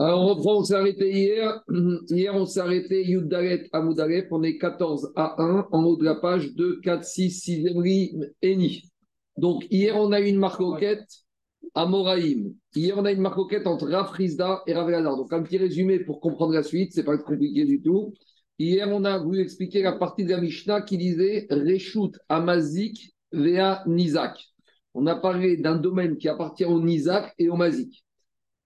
Alors, on reprend, on s'est arrêté hier. Hier, on s'est arrêté Yuddalet Amoudalef. On est 14 à 1 en haut de la page 2, 4, 6, 6e rime, Eni. Donc, hier, on a eu une marcoquette à Amoraïm. Hier, on a eu une marcoquette entre Rafrizda et Rabbi Elazar. Donc, un petit résumé pour comprendre la suite. Ce n'est pas compliqué du tout. Hier, on a voulu expliquer la partie de la Mishnah qui disait Rechout à Mazik via Nizak. On a parlé d'un domaine qui appartient au Nizak et au Mazik.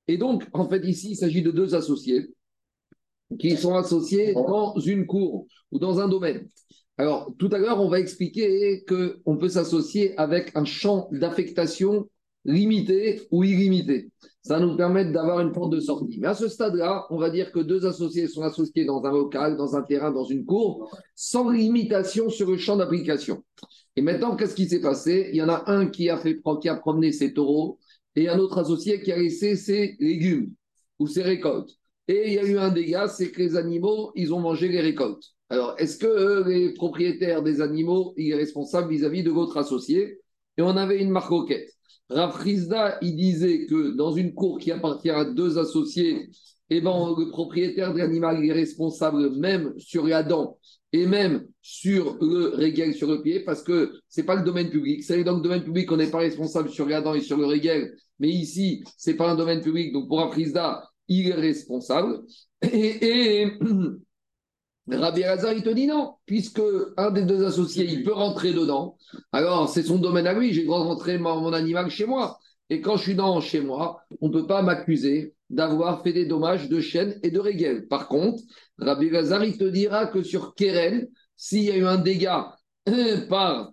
Et donc, en fait, ici, il s'agit de deux associés qui sont associés dans une cour ou dans un domaine. Alors, tout à l'heure, on va expliquer qu'on peut s'associer avec un champ d'affectation limité ou illimité. Ça nous permet d'avoir une porte de sortie. Mais à ce stade-là, on va dire que deux associés sont associés dans un local, dans un terrain, dans une cour, sans limitation sur le champ d'application. Et maintenant, qu'est-ce qui s'est passé? Il y en a un qui a promené ses taureaux, et un autre associé qui a laissé ses légumes ou ses récoltes. Et il y a eu un dégât, c'est que les animaux, ils ont mangé les récoltes. Alors, est-ce que les propriétaires des animaux, ils sont responsables vis-à-vis de votre associé? Et on avait une marcoquette. Rafrizda, il disait que dans une cour qui appartient à deux associés, eh ben, le propriétaire de l'animal est responsable même sur la dent et même sur le régal, sur le pied, parce que ce n'est pas le domaine public. C'est dans le domaine public qu'on n'est pas responsable sur la dent et sur le régal, mais ici, ce n'est pas un domaine public. Donc, pour Rafrizda, il est responsable. Et Rabbi Elazar, il te dit non, puisque un des deux associés, il peut rentrer dedans. Alors, c'est son domaine à lui, j'ai le droit de rentrer mon animal chez moi. Et quand je suis dans chez moi, on ne peut pas m'accuser d'avoir fait des dommages de chêne et de régal. Par contre, Rabbi Elazar, il te dira que sur Keren, s'il y a eu un dégât par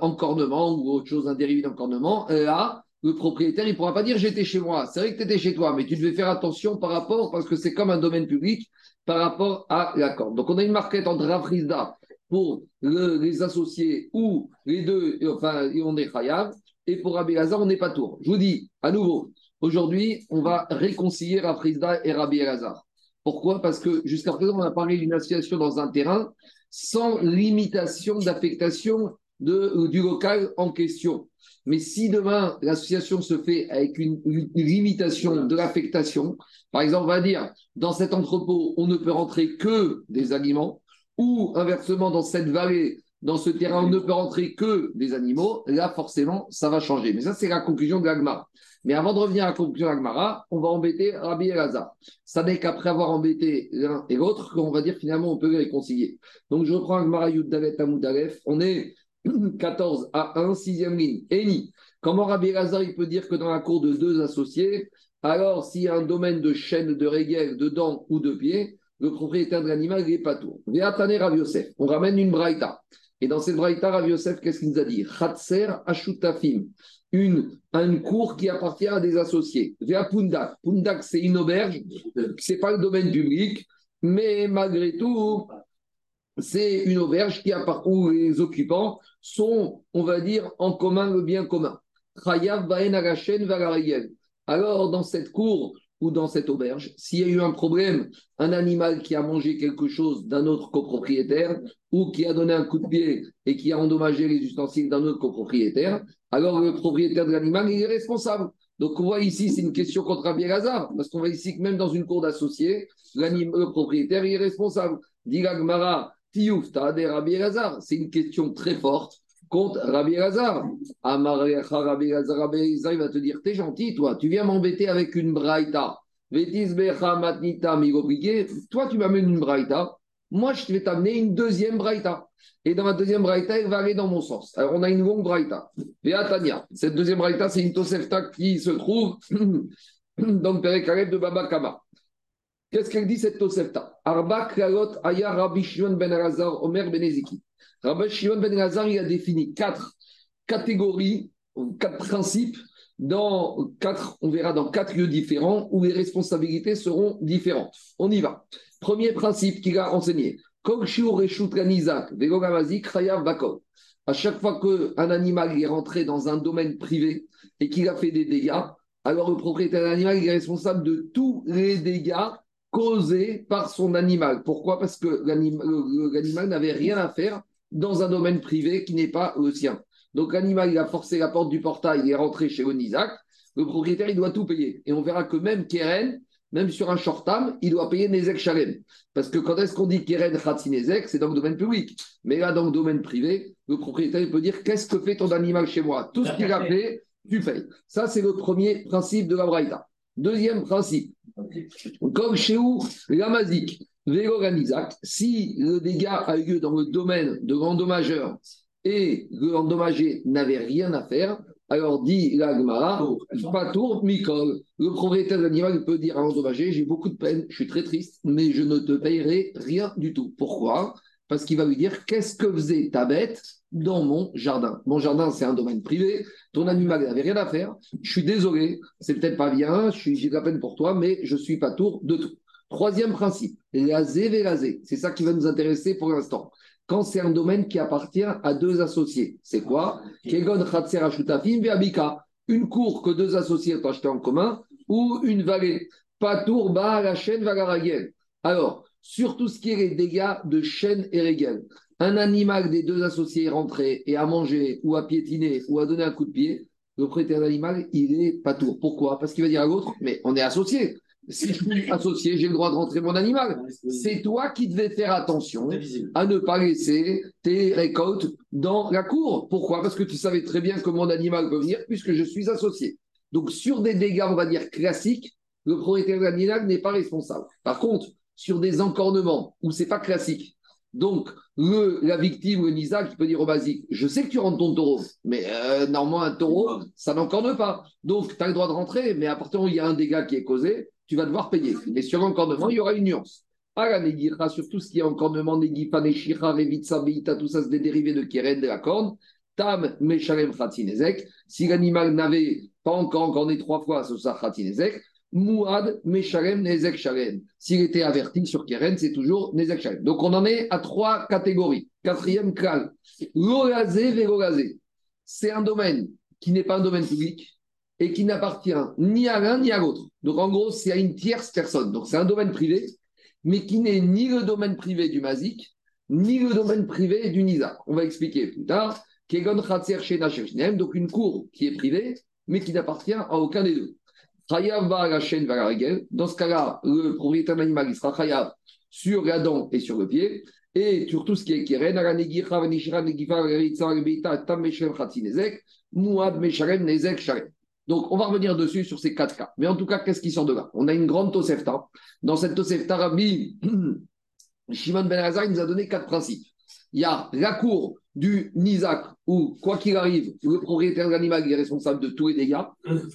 encornement ou autre chose, un dérivé d'encornement, là, le propriétaire, il ne pourra pas dire j'étais chez moi. C'est vrai que tu étais chez toi, mais tu devais faire attention par rapport, parce que c'est comme un domaine public, par rapport à la corde. Donc, on a une marquette entre Rafrizda pour les associés ou les deux, enfin, on est Chayav, et pour Rabbi Elazar, on n'est pas tour. Je vous dis, à nouveau, aujourd'hui, on va réconcilier Rafrizda et Rabbi Elazar. Pourquoi? Parce que jusqu'à présent, on a parlé d'une association dans un terrain sans limitation d'affectation du local en question. Mais si demain, l'association se fait avec une limitation de l'affectation, par exemple, on va dire, dans cet entrepôt, on ne peut rentrer que des aliments, ou inversement, dans cette vallée, dans ce terrain, on ne peut rentrer que des animaux, là, forcément, ça va changer. Mais ça, c'est la conclusion de la Gemara. Mais avant de revenir à la conclusion de la Gemara, on va embêter Rabbi Elazar. Ça n'est qu'après avoir embêté l'un et l'autre qu'on va dire, finalement, on peut les réconcilier. Donc, je reprends la Gemara Yuddalet Amoudalef. On est 14 à 1, 6e ligne. Eni, comment Rabbi Elazar il peut dire que dans la cour de deux associés, alors s'il y a un domaine de chaîne, de régal, de dents ou de pied, le propriétaire de l'animal n'est pas tour. Ve'atane Rav Yosef, on ramène une braïta. Et dans cette braïta, Rav Yosef, qu'est-ce qu'il nous a dit? Chatzer ashutafim, une cour qui appartient à des associés. Ve'a Pundak, Pundak c'est une auberge, c'est pas le domaine public, mais malgré tout, c'est une auberge où les occupants sont, on va dire, en commun, le bien commun. Alors, dans cette cour ou dans cette auberge, s'il y a eu un problème, un animal qui a mangé quelque chose d'un autre copropriétaire ou qui a donné un coup de pied et qui a endommagé les ustensiles d'un autre copropriétaire, alors le propriétaire de l'animal, il est responsable. Donc, on voit ici, c'est une question contre Rabbi Elazar, parce qu'on voit ici que même dans une cour d'associés, le propriétaire, il est responsable. Dit la Gemara, Tiyufta de Rabbi Elazar. C'est une question très forte contre Rabbi Elazar. Amarecha Rabbi Elazar, Rabbi Elazar, il va te dire, t'es gentil, toi, tu viens m'embêter avec une braïta. Vetis becha matnita migo brigué. Toi, tu m'amènes une braïta. Moi, je vais t'amener une deuxième braïta. Et dans la deuxième braïta, elle va aller dans mon sens. Alors, on a une longue braïta. Vea Tania. Cette deuxième braïta, c'est une Tosefta qui se trouve dans le Perek Aleph de Baba Kama. Qu'est-ce qu'elle dit cette Tosefta? Arba Klalot Aya Rabbi Shimon ben Elazar Omer ben Ezeki. Rabbi Shimon ben Elazar, il a défini 4 catégories, 4 principes, on verra dans 4 lieux différents où les responsabilités seront différentes. On y va. Premier principe qu'il a enseigné. À chaque fois qu'un animal est rentré dans un domaine privé et qu'il a fait des dégâts, alors le propriétaire de l'animal est responsable de tous les dégâts causé par son animal. Pourquoi? Parce que l'animal n'avait rien à faire dans un domaine privé qui n'est pas le sien. Donc l'animal, il a forcé la porte du portail, il est rentré chez Nizak. Le propriétaire, il doit tout payer. Et on verra que même Keren, même sur un short tam, il doit payer Nézek Chalem. Parce que quand est-ce qu'on dit Keren Khatsi Nezek, c'est dans le domaine public. Mais là, dans le domaine privé, le propriétaire peut dire qu'est-ce que fait ton animal chez moi? Tout ce qu'il a fait, tu payes. Ça, c'est le premier principe de la Braita. Deuxième principe, comme chez où la Mazik, si le dégât a eu lieu dans le domaine de l'endommageur et l'endommagé n'avait rien à faire, alors dit la Gemara, Patour Mikol, le propriétaire de l'animal peut dire à l'endommagé, j'ai beaucoup de peine, je suis très triste, mais je ne te payerai rien du tout. Pourquoi ? Parce qu'il va lui dire, qu'est-ce que faisait ta bête dans mon jardin? Mon jardin, c'est un domaine privé. Ton animal n'avait rien à faire. Je suis désolé, c'est peut-être pas bien. J'ai de la peine pour toi, mais je suis pas tour de tout. Troisième principe, lazé vélasé. C'est ça qui va nous intéresser pour l'instant. Quand c'est un domaine qui appartient à deux associés, c'est quoi? Kegon Chatzer Ashutafim Veabika. Une cour que deux associés ont acheté en commun ou une vallée. Patour ba la chaîne vagaragel. Alors, sur tout ce qui est les dégâts de chaîne et régale. Un animal des deux associés est rentré et a mangé ou a piétiné ou a donné un coup de pied, le propriétaire d'animal, il n'est pas tour. Pourquoi ? Parce qu'il va dire à l'autre, mais on est associés. Si je suis associé, j'ai le droit de rentrer mon animal. C'est toi qui devais faire attention à ne pas laisser tes récoltes dans la cour. Pourquoi ? Parce que tu savais très bien que mon animal peut venir puisque je suis associé. Donc sur des dégâts, on va dire classiques, le propriétaire d'animal n'est pas responsable. Par contre, sur des encornements où ce n'est pas classique. Donc, la victime, le Nizak, qui peut dire au Mazik, je sais que tu rentres ton taureau, mais normalement, un taureau, ça n'encorne pas. Donc, tu as le droit de rentrer, mais à partir où il y a un dégât qui est causé, tu vas devoir payer. Mais sur l'encornement, il y aura une nuance. À la Negira, sur tout ce qui est encornement, Negipa, Neshira, Revitsa, Beita, tout ça, c'est des dérivés de Keren, de la corne. Tam, Meshalem, Khatinezek. Si l'animal n'avait pas encore encorné trois fois, ce sera Khatinezek. Muad, Meshalem, Nézek Chalem. S'il était averti sur Keren, c'est toujours Nézek Chalem. Donc on en est à trois catégories. Quatrième kal. L'olazé vélolazé. C'est un domaine qui n'est pas un domaine public et qui n'appartient ni à l'un ni à l'autre. Donc en gros, c'est à une tierce personne. Donc c'est un domaine privé, mais qui n'est ni le domaine privé du Mazik, ni le domaine privé du Nizak. On va expliquer plus tard. Kegon Khatser Shena Shechnem. Donc une cour qui est privée, mais qui n'appartient à aucun des deux. Dans ce cas-là, le propriétaire de l'animal, il sera chayav sur la dent et sur le pied, et sur tout ce qui est keren, donc on va revenir dessus sur ces quatre cas. Mais en tout cas, qu'est-ce qui sort de là? On a une grande Tosefta. Dans cette Tosefta, Rabbi Shimon ben Elazar nous a donné quatre principes. Il y a la cour du Nizak, où quoi qu'il arrive, le propriétaire de l'animal est responsable de tous les dégâts.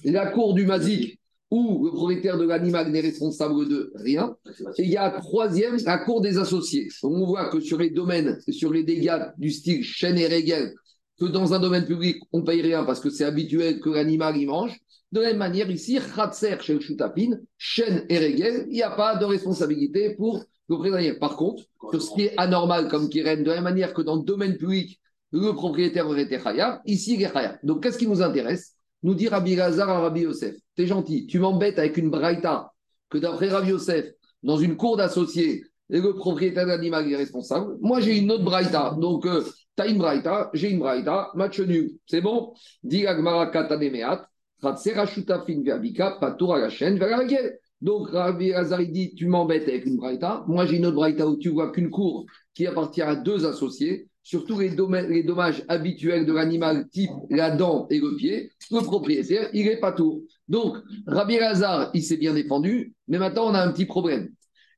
La cour du Mazik, où le propriétaire de l'animal n'est responsable de rien. Et il y a troisième, la cour des associés. Donc on voit que sur les domaines, sur les dégâts du style chaîne et régale, que dans un domaine public, on ne paye rien parce que c'est habituel que l'animal y mange. De la même manière, ici, Khatser chez le Choutapin, chaîne et régale, il n'y a pas de responsabilité pour le propriétaire. Par contre, sur ce qui est anormal comme Keren, de la même manière que dans le domaine public, le propriétaire aurait été Khayab, ici il est Khayab. Donc qu'est-ce qui nous intéresse? Nous dit Rabbi Elazar à Rabbi Yosef, t'es gentil, tu m'embêtes avec une braïta que d'après Rabbi Yosef, dans une cour d'associés, le propriétaire de l'animal est responsable. Moi j'ai une autre braïta, donc t'as une braïta, j'ai une braïta, match nul, c'est bon? Dit Agmara Katanemeat, Khatser Ashutafin Verbika, Patour à la chaîne, vers la gueule. Donc Rabbi Elazar dit, tu m'embêtes avec une braïta, moi j'ai une autre braïta où tu vois qu'une cour qui appartient à deux associés, surtout les dommages habituels de l'animal type la dent et le pied, le propriétaire, il n'est pas tour. Donc, Rabbi Elazar, il s'est bien défendu, mais maintenant, on a un petit problème.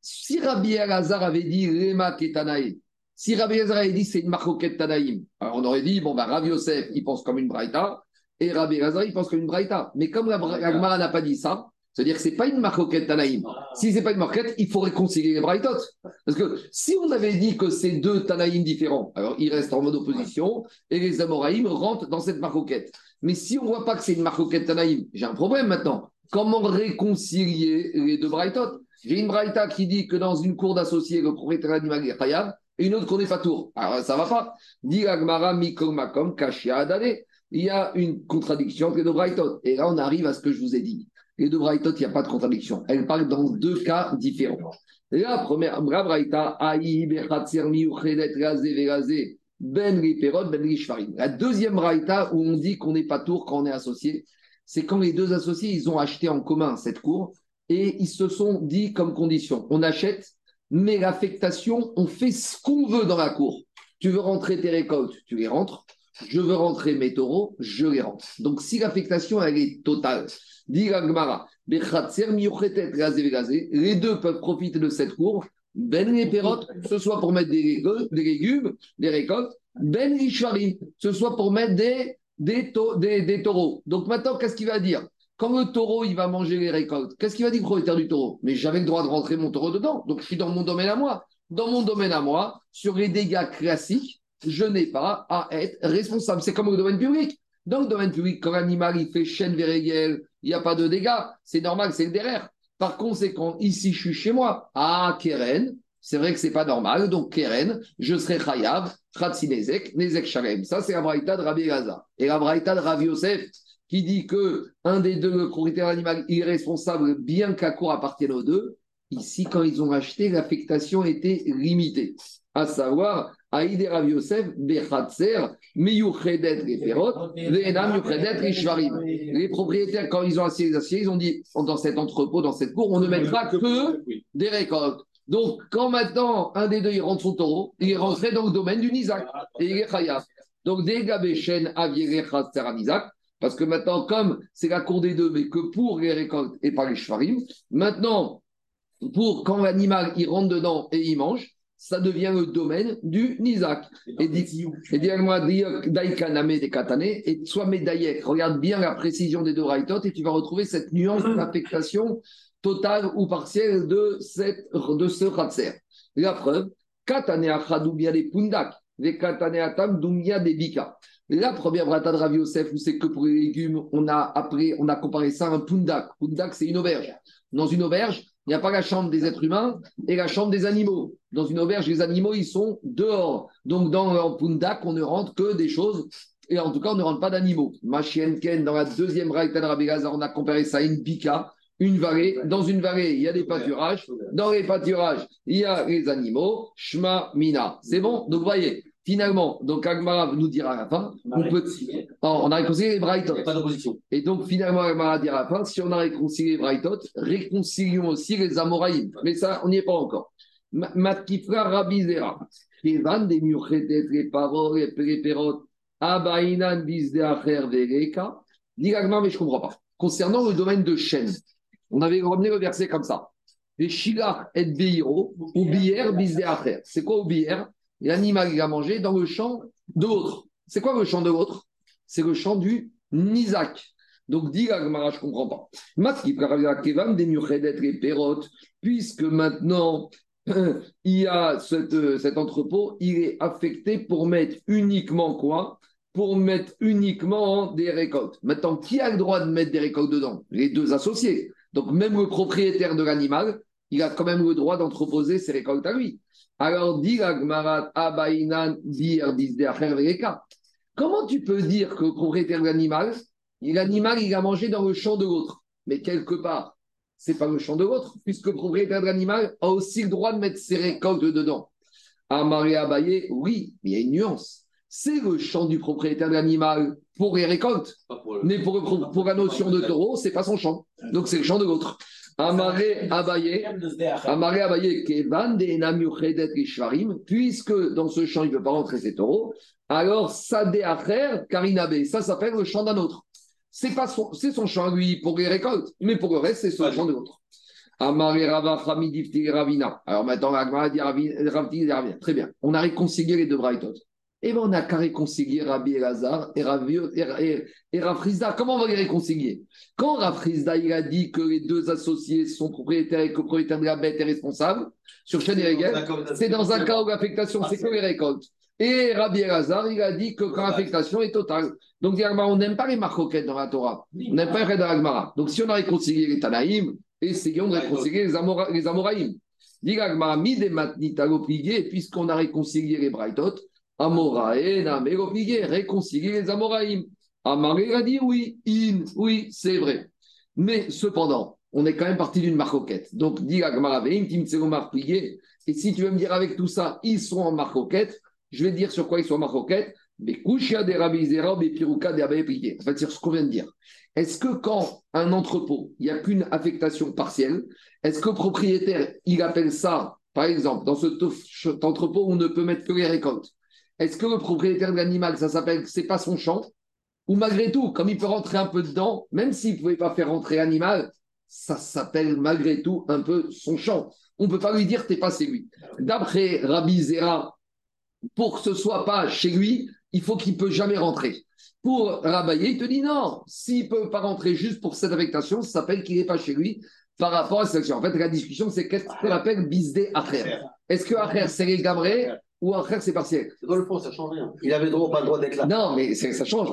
Si Rabbi Elazar avait dit « Lema ketanae », si Rabbi Elazar avait dit « c'est une marcoquette Tanaïm », alors on aurait dit « bon, bah, Rabbi Yosef, il pense comme une braïta, et Rabbi Elazar, il pense comme une braïta ». Mais comme la Gemara n'a pas dit ça, c'est-à-dire que ce n'est pas une marcoquette Tanaïm. Si ce n'est pas une marcoquette, il faut réconcilier les braïtotes. Parce que si on avait dit que c'est deux Tanaïm différents, alors ils restent en mode opposition et les Amoraïm rentrent dans cette marcoquette. Mais si on ne voit pas que c'est une marcoquette Tanaïm, j'ai un problème maintenant. Comment réconcilier les deux braïtotes? J'ai une braïta qui dit que dans une cour d'associés, le propriétaire animal est khayab et une autre qu'on n'est pas tour. Alors ça ne va pas. Dit Agmara Mikomakom Kashia Adane. Il y a une contradiction entre les deux braïtotes. Et là, on arrive à ce que je vous ai dit. Les deux braïtotes, il n'y a pas de contradiction. Elles parlent dans deux cas différents. La première, la braïta, la deuxième braïta où on dit qu'on n'est pas tour quand on est associé, c'est quand les deux associés, ils ont acheté en commun cette cour et ils se sont dit comme condition, on achète, mais l'affectation, on fait ce qu'on veut dans la cour. Tu veux rentrer tes récoltes, tu les rentres. Je veux rentrer mes taureaux, je les rentre. Donc, si l'affectation, elle est totale, dit la Gemara, les deux peuvent profiter de cette cour, ben les pérotes, ce soit pour mettre des légumes, des récoltes, ben les charim, ce soit pour mettre des taureaux. Donc maintenant, qu'est-ce qu'il va dire? Quand le taureau, il va manger les récoltes, qu'est-ce qu'il va dire, propriétaire du taureau? Mais j'avais le droit de rentrer mon taureau dedans, donc je suis dans mon domaine à moi. Dans mon domaine à moi, sur les dégâts classiques, je n'ai pas à être responsable. C'est comme le domaine public. Dans le domaine public, quand l'animal il fait chaîne verrégale, il n'y a pas de dégâts. C'est normal, c'est le derrière. Par conséquent, ici, je suis chez moi. Ah, Keren, c'est vrai que ce n'est pas normal. Donc, Keren, je serai Chayav, Khatsi Nézek, Nézek Chalem. Ça, c'est la Braita de Rabbi Elazar. Et la Braita de Rabbi Yosef, qui dit qu'un des deux, le propriétaire animal, il est responsable, bien qu'à court appartienne aux deux. Ici, quand ils ont acheté, l'affectation était limitée. À savoir, Aïd et Rav Yosef, Bechatzer, Meyuchedet les Ferot, Venam Yuchedet les Shvarim. Les propriétaires, quand ils ont assis les assieds, ils ont dit dans cet entrepôt, dans cette cour, on ne mettra que des récoltes. Donc, quand maintenant un des deux il rentre son taureau, il est rentré dans le domaine du Nizak et il est Chayaf. Donc, des Gabéchen, Avier, Chatzer, Nizak. Parce que maintenant, comme c'est la cour des deux, mais que pour les récoltes et pas les Shvarim, maintenant, pour quand l'animal il rentre dedans et il mange, ça devient le domaine du Nizak. Et dis-moi, Daïkaname des Katane, et soit médaillé. Regarde bien la précision des deux raïtot et tu vas retrouver cette nuance d'affectation totale ou partielle de ce Khatser. La preuve, Katane Achadoumia des Pundak, les Katane Atam Doumia des Bika. La première brata de Rav Yosef, où c'est que pour les légumes, on a comparé ça à un Pundak. Pundak, c'est une auberge. Dans une auberge, il n'y a pas la chambre des êtres humains et la chambre des animaux. Dans une auberge, les animaux, ils sont dehors. Donc, dans le Pundak, on ne rentre que des choses. Et en tout cas, on ne rentre pas d'animaux. Machienken, dans la deuxième Raïta de Rabbi Elazar, on a comparé ça à une bika, une vallée. Dans une vallée, il y a des pâturages. Dans les pâturages, il y a les animaux. Shma mina. C'est bon? Donc, vous voyez, finalement, donc Agmara nous dira à la fin. On a réconcilié les Braïtot. Et donc, finalement, Agmara dira à la fin, si on a réconcilié les Braïtot, réconcilions aussi les Amoraïm. Mais ça, on n'y est pas encore. Matkifra Rabizera, Kevan des Murchetet, les paroles, les Perot, Abainan Bizdeacher Vereka. Ni Agmara, mais je ne comprends pas. Concernant le domaine de chêne, on avait ramené le verset comme ça. Les Shigar et Beiro, ou Bier Bizdeacher. C'est quoi, ou Bier? L'animal, il a mangé dans le champ de l'autre. C'est quoi le champ de l'autre? C'est le champ du Nizak. Donc, dit la Gemara, je ne comprends pas. Mazik Kevam des Murchedet les Perot, puisque maintenant, il y a cet entrepôt, il est affecté pour mettre uniquement quoi? Pour mettre uniquement des récoltes. Maintenant, qui a le droit de mettre des récoltes dedans? Les deux associés. Donc, même le propriétaire de l'animal, il a quand même le droit d'entreposer ses récoltes à lui. Alors, dit la Gemara, Abainan, Dir, Bizdeacher, Vereka. Comment tu peux dire que le propriétaire de l'animal, il a mangé dans le champ de l'autre? Mais quelque part, ce n'est pas le champ de l'autre, puisque le propriétaire de l'animal a aussi le droit de mettre ses récoltes dedans. Amaré Abaye, oui, mais il y a une nuance. C'est le champ du propriétaire de l'animal pour les récoltes, mais pour la notion de taureau, ce n'est pas son champ. Donc, c'est le champ de l'autre. Amaré Abaye, Kevan de Enamiuchedet Ishvarim, puisque dans ce champ, il ne peut pas rentrer ses taureaux, alors Sadeacher Karinabe, ça s'appelle le champ d'un autre. C'est son champ, lui, pour les récoltes, mais pour le reste, c'est son champ de l'autre. Amaré Rava Hamidifti Ravina. Alors maintenant, Agmara dit Ravina. Très bien, on a réconcilié les deux braïtot. Eh bien, on n'a qu'à réconcilier Rabbi Elazar et Rafrizda. Comment on va les réconcilier? Quand Rafrizda il a dit que les deux associés sont propriétaires et que le propriétaire de la bête est responsable, sur chaîne irrégulière, c'est dans un cas où l'affectation, c'est que les récoltes. Et Rabbi Elazar, il a dit que quand l'affectation est totale. Donc, on n'aime pas les marcoquettes dans la Torah. On n'aime pas les raids dans la Gemara. Donc, si on a réconcilié les Tanaïm, essayons de réconcilier les Amoraïm. Dit la Gemara, puisqu'on a réconcilié les Braithot, Amoraïm, Amérobigé, réconcilier les Amoraïm. Amaré a dit oui, c'est vrai. Mais cependant, on est quand même parti d'une marcoquette. Donc, dit Agmara Veim, Tim Tselomar Pigé. Et si tu veux me dire avec tout ça, ils sont en marcoquette, je vais te dire sur quoi ils sont en marcoquette. Bekushia des Rabizera, Bepiruka des Abépiqué. Ça veut dire ce qu'on vient de dire. Est-ce que quand un entrepôt, il n'y a qu'une affectation partielle, est-ce que le propriétaire, il appelle ça, par exemple, dans cet entrepôt, on ne peut mettre que les récoltes? Est-ce que le propriétaire de l'animal, ça s'appelle, c'est pas son champ? Ou malgré tout, comme il peut rentrer un peu dedans, même s'il ne pouvait pas faire rentrer l'animal, ça s'appelle malgré tout un peu son champ. On ne peut pas lui dire, t'es pas chez lui. D'après Rabbi Zera, pour que ce soit pas chez lui, il faut qu'il ne peut jamais rentrer. Pour Rabaillé, il te dit non, s'il ne peut pas rentrer juste pour cette affectation, ça s'appelle qu'il n'est pas chez lui par rapport à cette action. En fait, la discussion, c'est qu'est-ce qu'on appelle bisdé acher. Est-ce que acher, c'est les gamrés ou acher, c'est partiel? Dans le fond, ça change rien. Il avait droit ou pas le droit d'être là? Non, mais ça change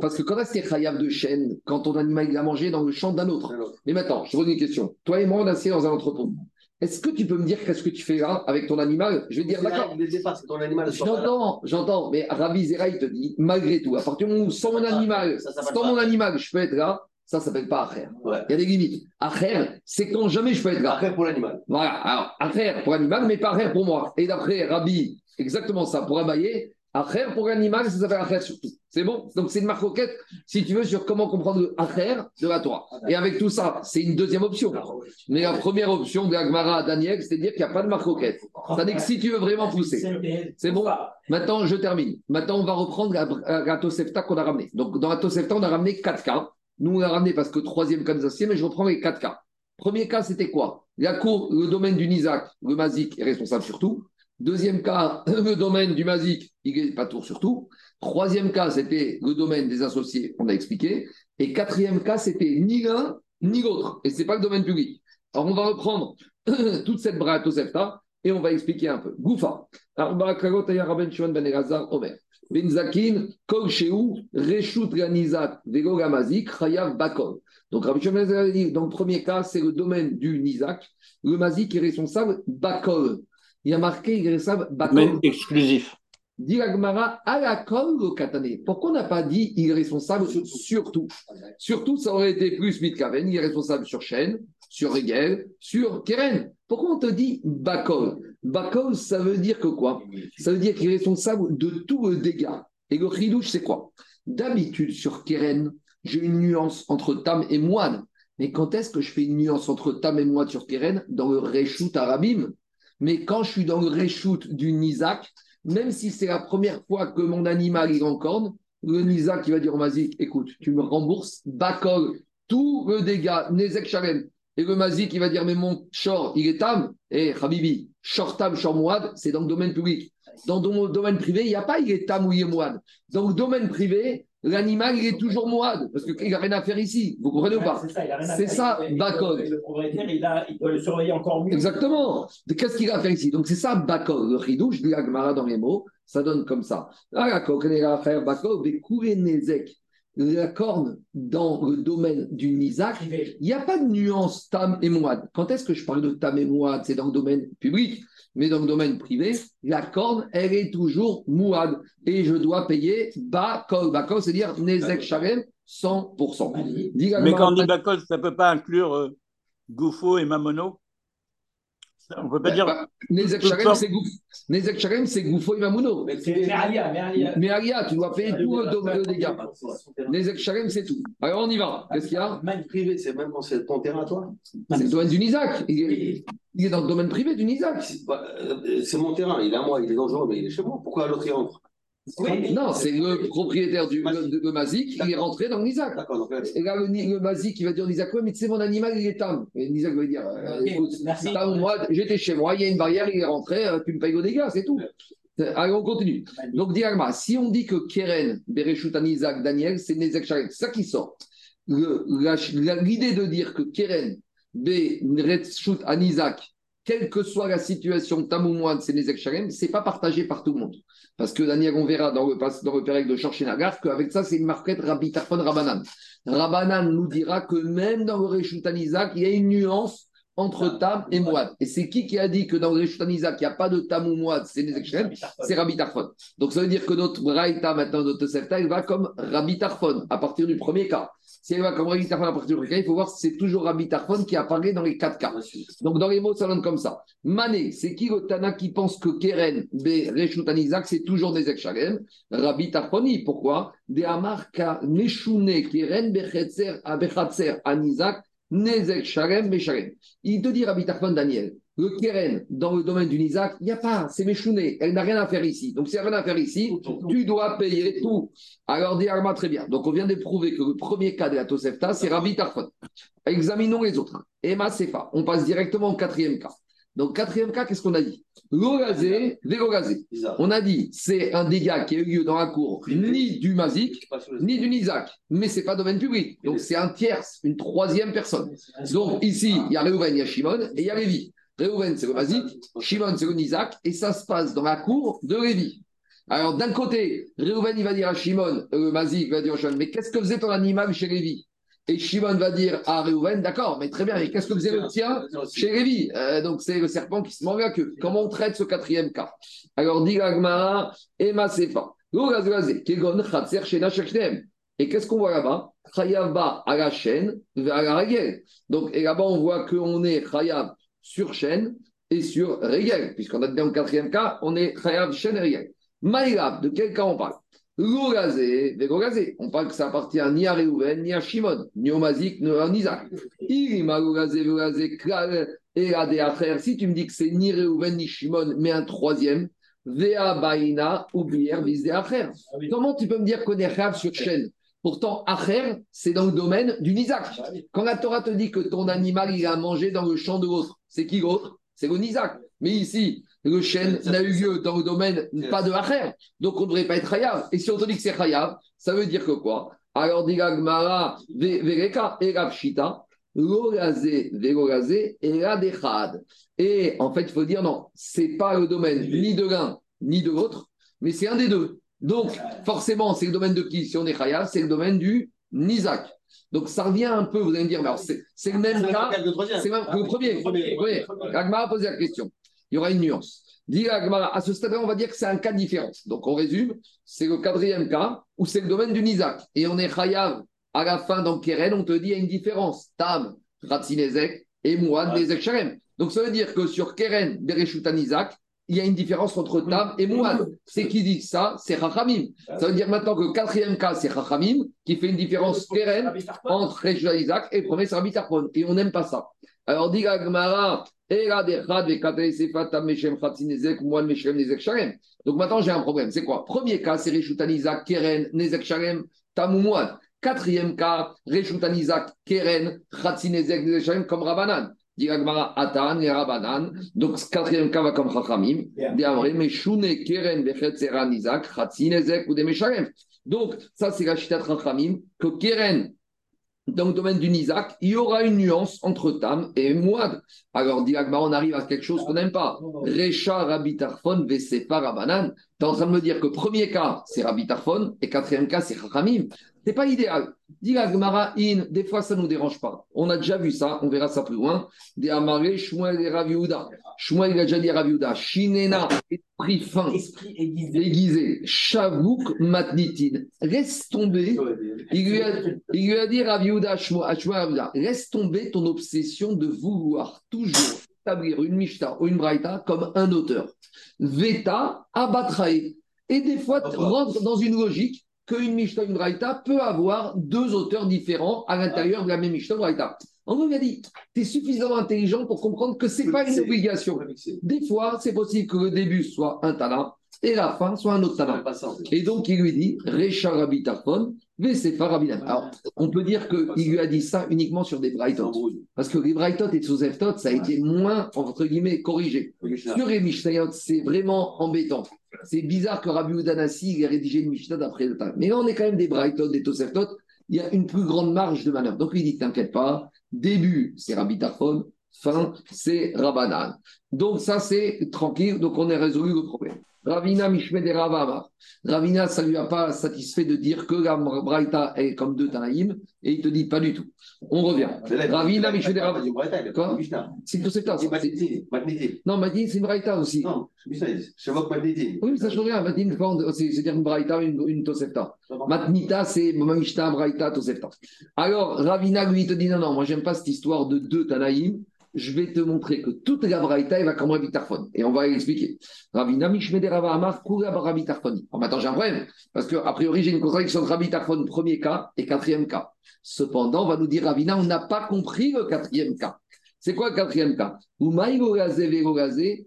parce que quand c'est khayab de chêne, quand ton animal il a mangé dans le champ d'un autre. Mais maintenant, je te pose une question. Toi et moi, on est assis dans un entrepôt. Est-ce que tu peux me dire qu'est-ce que tu fais là avec ton animal? Je vais dire d'accord. J'entends, mais Rabbi Zera, il te dit, malgré tout, à partir du moment où sans mon animal, je peux être là, ça ne s'appelle pas Acher. Ouais. Il y a des limites. Acher, c'est quand jamais je peux être là. Acher pour l'animal. Voilà, alors Acher pour l'animal, mais pas Acher pour moi. Et d'après Rabbi, exactement ça, pour Abaye, Acher pour l'animal, ça s'appelle Acher surtout. C'est bon? Donc c'est une marcoquette, si tu veux, sur comment comprendre le Acher de la Torah. Et avec tout ça, c'est une deuxième option. Mais la première option de la Gemara à Daniel, c'est-à-dire qu'il n'y a pas de marcoquette. C'est-à-dire que si tu veux vraiment pousser. C'est bon? Maintenant, je termine. Maintenant, on va reprendre la Tosefta qu'on a ramenée. Donc dans la Tosefta, on a ramené 4 cas. Nous, on l'a ramené parce que troisième cas nous mais je reprends les 4 cas. Premier cas, c'était quoi? La cour, le domaine du Nizak, le Mazik est responsable sur tout. Deuxième cas, le domaine du Mazik, il n'est pas tour sur tout. Troisième cas, c'était le domaine des associés, on a expliqué. Et quatrième cas, c'était ni l'un ni l'autre. Et ce n'est pas le domaine public. Alors, on va reprendre toute cette braille à Tosefta et on va expliquer un peu. Goufa. Omer. Benzakin, Kol Sheou, Rechout Ganizak, Vego Gamazik, Chayav Bakol. Donc, Rabbi Shimon a dit, dans le premier cas, c'est le domaine du Nizak. Le Mazik est responsable Bakol. Il a marqué, il est responsable Bakol. Même exclusif. Dit la Gemara, Alakol le Katane. Pourquoi on n'a pas dit, il est responsable surtout? Surtout, ça aurait été plus Mitkaven, il est responsable sur Shen, sur Regel, sur Keren. Pourquoi on te dit Bakol? Bakol, ça veut dire que quoi? Ça veut dire qu'il est responsable de tout le dégât. Et le chidouche, c'est quoi? D'habitude, sur Keren, j'ai une nuance entre Tam et Muad. Mais quand est-ce que je fais une nuance entre Tam et Muad sur Keren? Dans le Rechout Arabim. Mais quand je suis dans le Rechout du Nizak, même si c'est la première fois que mon animal est en corne, le Nizak qui va dire au Mazik, écoute, tu me rembourses Bakol, tout le dégât, Nézek Chalem. Et le Mazik qui va dire, mais mon Shor, il est Tam. Eh, Habibi, Shor Tam, Shor Mouad, c'est dans le domaine public. Dans le domaine privé, il n'y a pas il est Tam ou il est Mouad. Dans le domaine privé, l'animal, il est toujours Mouad, parce qu'il n'a rien à faire ici. Vous comprenez ou pas? C'est ça, Bakol. Le propriétaire, il doit le surveiller encore mieux. Exactement. Qu'est-ce qu'il a à faire ici? Donc, c'est ça, Bakol. Le chidouche, je dis la Gemara dans les mots, ça donne comme ça. La corne dans le domaine du Nizak, il n'y a pas de nuance Tam et Mouad. Quand est-ce que je parle de Tam et Mouad? C'est dans le domaine public, mais dans le domaine privé, la corne, elle est toujours Mouad. Et je dois payer Bakol. Bakol, c'est-à-dire Nezek Chalem 100%. Mais quand on dit Bakol, ça ne peut pas inclure Goufo et Mamono? On peut pas dire. Nézek Chalem, c'est Goufo. Nézek Chalem, c'est Goufo et Mamono. Mais Alia, tu dois payer tout le domaine de dégâts. Nézek Chalem, c'est tout. Alors on y va. Qu'est-ce qu'il y a? Même privé, c'est même quand c'est ton terrain, toi. C'est le domaine du Nizak. Il est dans le domaine privé du Nizak. C'est mon terrain. Il est à moi. Il est dangereux, mais il est chez moi. Pourquoi l'autre y rentre? Oui. Non, c'est le propriétaire du Mazik qui est rentré dans le Nizak. Donc là, et là, le Mazik, il va dire Nizak, ouais, mais tu sais, mon animal, il est Tam. Et Nizak va dire écoute, Tam, moi, j'étais chez moi, il y a une barrière, il est rentré, tu me payes au dégât, c'est tout. Allez, on continue. Donc, Diagma, si on dit que Keren, Berechuta Nizak, Daniel, c'est Nezek Chalem, c'est ça qui sort. L'idée de dire que Keren, Berechuta Nizak, quelle que soit la situation, Tam ou Moine, c'est Nézek Chalem, ce n'est pas partagé par tout le monde. Parce que Daniel, on verra dans le Pérec de Chorchenagar qu'avec ça, c'est une marquette Rabbi Tarfon Rabbanan. Rabbanan nous dira que même dans le Rechout Nizak, il y a une nuance entre Tam et Moine. Et c'est qui a dit que dans le Rechout Nizak, il n'y a pas de Tam ou Moine, c'est Nézek Chalem? C'est Rabbi Tarfon. Donc ça veut dire que notre Braita, maintenant, notre Tosefta, elle va comme Rabbi Tarfon à partir du premier cas. Si elle va comme Rabbi Tarfon apparaît toujours quelqu'un, il faut voir si c'est toujours Rabbi Tarfon qui apparaît dans les 4 cas. Donc dans les mots, ça donne comme ça. Mané, c'est qui le Tana qui pense que Keren, Be, Rechout, Nizak, c'est toujours Nézek Chalem? Rabbi Tarfoni, pourquoi? De Amarka, Neshune, Keren, Be, Chatzer, Anizak, Nézek Chalem, Be, Chalem. Il te dit Rabbi Tarfon, Daniel, le Keren, dans le domaine du Nizak, il n'y a pas, c'est Meshouné, elle n'a rien à faire ici. Donc, si elle n'a rien à faire ici, tu dois payer tout. Alors, dit Arma, très bien. Donc, on vient de prouver que le premier cas de la Tosefta, c'est Rabbi Tarfon. Examinons les autres. Emma Sefa, on passe directement au quatrième cas. Donc, quatrième cas, qu'est-ce qu'on a dit? L'ogazé, l'ogazé. On a dit, c'est un dégât qui a eu lieu dans la cour, ni du Mazik, ni du Nizak, mais ce n'est pas domaine public. Donc, c'est un tierce, une troisième personne. Donc, ici, il y a Réhouven, il y a Shimon, et il y a Lévi. Réhouven, c'est le Mazik, Shimon, c'est le Nizak, et ça se passe dans la cour de Lévi. Alors, d'un côté, Réhouven, il va dire à Shimon, le Mazik va dire à Shimon, mais qu'est-ce que faisait ton animal chez Lévi? Et Shimon va dire à Réhouven, d'accord, mais très bien, mais qu'est-ce que faisait le tien chez Lévi? Donc, c'est le serpent qui se mord la queue. Comment on traite ce quatrième cas? Alors, dit la Gemara, Emma Sefa, L'Ogazgazé, Kegon, Chatzer, Shena, Shechtem. Et qu'est-ce qu'on voit là-bas? Chayavba à la chaîne, vers la régale. Donc, et là-bas, on voit qu'on est Chayav sur chaîne et sur régale, puisqu'on a dit dans le quatrième cas, on est Chayav, chaîne et régale. Maïlab, de quel cas on parle? L'ogazé, l'ogazé. On parle que ça appartient ni à Réhouven, ni à Shimon, ni au Mazik, ni à Nizak. Irima l'ogazé, l'ogazé, klal, et la déacher. Si tu me dis que c'est ni Réhouven, ni Shimon, mais un troisième, vea baïna, oublier, vis déacher. Comment tu peux me dire qu'on est Chayav sur chaîne? Pourtant, acher, c'est dans le domaine du Nizak. Quand la Torah te dit que ton animal, il a mangé dans le champ de l'autre, c'est qui l'autre? C'est le Nizak. Mais ici, le chêne n'a eu lieu dans le domaine pas de acher. Donc, on ne devrait pas être Chayav. Et si on te dit que c'est Chayav, ça veut dire que quoi? Alors, dit la Gemara, Vereka, Erav Shita, L'Ogazé, Verogazé, Eradechad. Et en fait, il faut dire non, ce n'est pas le domaine ni de l'un, ni de l'autre, mais c'est un des deux. Donc, forcément, c'est le domaine de qui? Si on est Chayav, c'est le domaine du Nizak. Donc, ça revient un peu, vous allez me dire, mais alors, c'est le même cas, c'est même que le premier. Agmara a posé la question. Il y aura une nuance. Dit Agmara, à ce stade-là, on va dire que c'est un cas différent. Donc, on résume, c'est le quatrième cas où c'est le domaine du Nizak. Et on est Chayav. À la fin, dans Keren, on te dit, il y a une différence. Tam, Ratsi Nezek et Muad, Nézek Chalem. Donc, ça veut dire que sur Keren, Bereshouta Nizak, il y a une différence entre Tam et Muad. C'est qui dit ça? C'est Chachamim. Ça veut dire maintenant que le quatrième cas, c'est Chachamim, qui fait une différence pérenne entre Réjouta Nizak et le premier, c'est Rabbi Tarfon. Et on n'aime pas ça. Alors, dit la Gemara, donc maintenant, j'ai un problème. C'est quoi? Premier cas, c'est Réjouta Nizak, Keren, Nézek Chalem, Tam ou Muad. Quatrième cas, Réjouta Nizak, Keren, Chatzi Nezek, Nézek Chalem, comme Rabbanan. Dit Agmara Atan et Rabanan. Donc, quatrième cas va comme Chachamim. Donc, ça, c'est la chita de Chachamim. Que Keren, dans le domaine du Nizak, il y aura une nuance entre Tam et Muad. Alors, dit Agmara, on arrive à quelque chose qu'on n'aime pas. Recha Rabbi Tarfon Vesepa Rabanan. Tu es en train de me dire que premier cas, c'est Rabbi Tarfon et quatrième cas, c'est Chachamim. C'est pas idéal. Dit la Gemara, des fois ça nous dérange pas. On a déjà vu ça, on verra ça plus loin. Des Amaré, Shmuel et Rav Yehuda. Shmuel il a déjà dit Rav Yehuda. Shinena, esprit fin, esprit aiguisé. Shavouk matnitin. Laisse tomber. Il lui a dit Rav Yehuda, Shmuel Rav Yehuda. Laisse tomber ton obsession de vouloir toujours établir une Mishnah ou une Braita comme un auteur. Veta abatrae. Et des fois, rentre dans une logique qu'une Mishnah, une Braita peut avoir deux auteurs différents à l'intérieur de la même Mishnah, Braita. En gros, il a dit, tu es suffisamment intelligent pour comprendre que ce n'est pas une obligation. Des fois, c'est possible que le début soit un Tana et la fin soit un autre Tana. Et donc, il lui dit, Recha Rabbi Tarfon, Vesefa Rabinan. Alors, on peut dire qu'il lui a dit ça uniquement sur des Braitot. Parce que les Braitot et Toseftot, ça a été moins, entre guillemets, corrigé. Sur les Mishnayot, c'est vraiment embêtant. C'est bizarre que Rabbi Oudanassi ait rédigé une Mishnah d'après le Tam. Mais là, on est quand même des Braithot, des Toseftot. Il y a une plus grande marge de manœuvre. Donc, il dit, t'inquiète pas, début, c'est Rabbi Tarfon, fin, c'est Rabbanan. Donc, ça, c'est tranquille. Donc, on a résolu le problème. Ravina Mishmede Ravava. Ravina, ça ne lui a pas satisfait de dire que la Braita est comme deux Tanaïm, et il te dit pas du tout. On revient. Ravina Mishmede Ravava. Quoi ? C'est une Tosefta. Non, Matin, c'est une Braita aussi. Non, je vois que Matin. Oui, mais ça ne change rien. Matin, c'est-à-dire une Braita, une Tosefta. Matnita, c'est Mamishta, Braita, Tosefta. Alors, Ravina, lui, il te dit non, moi, j'aime pas cette histoire de deux Tanaïm. Je vais te montrer que toute la braïta, elle va comme Rabbi Tarfon. Et on va l'expliquer. Ravina Mishmede Rava Amar Kula Rabbi Tarfon. Maintenant, j'ai un problème. Parce qu'a priori, j'ai une contradiction de Rabbi Tarfon, premier cas et quatrième cas. Cependant, on va nous dire, Ravina, on n'a pas compris le quatrième cas. C'est quoi le quatrième cas ? Umay Gorazé Vegorazé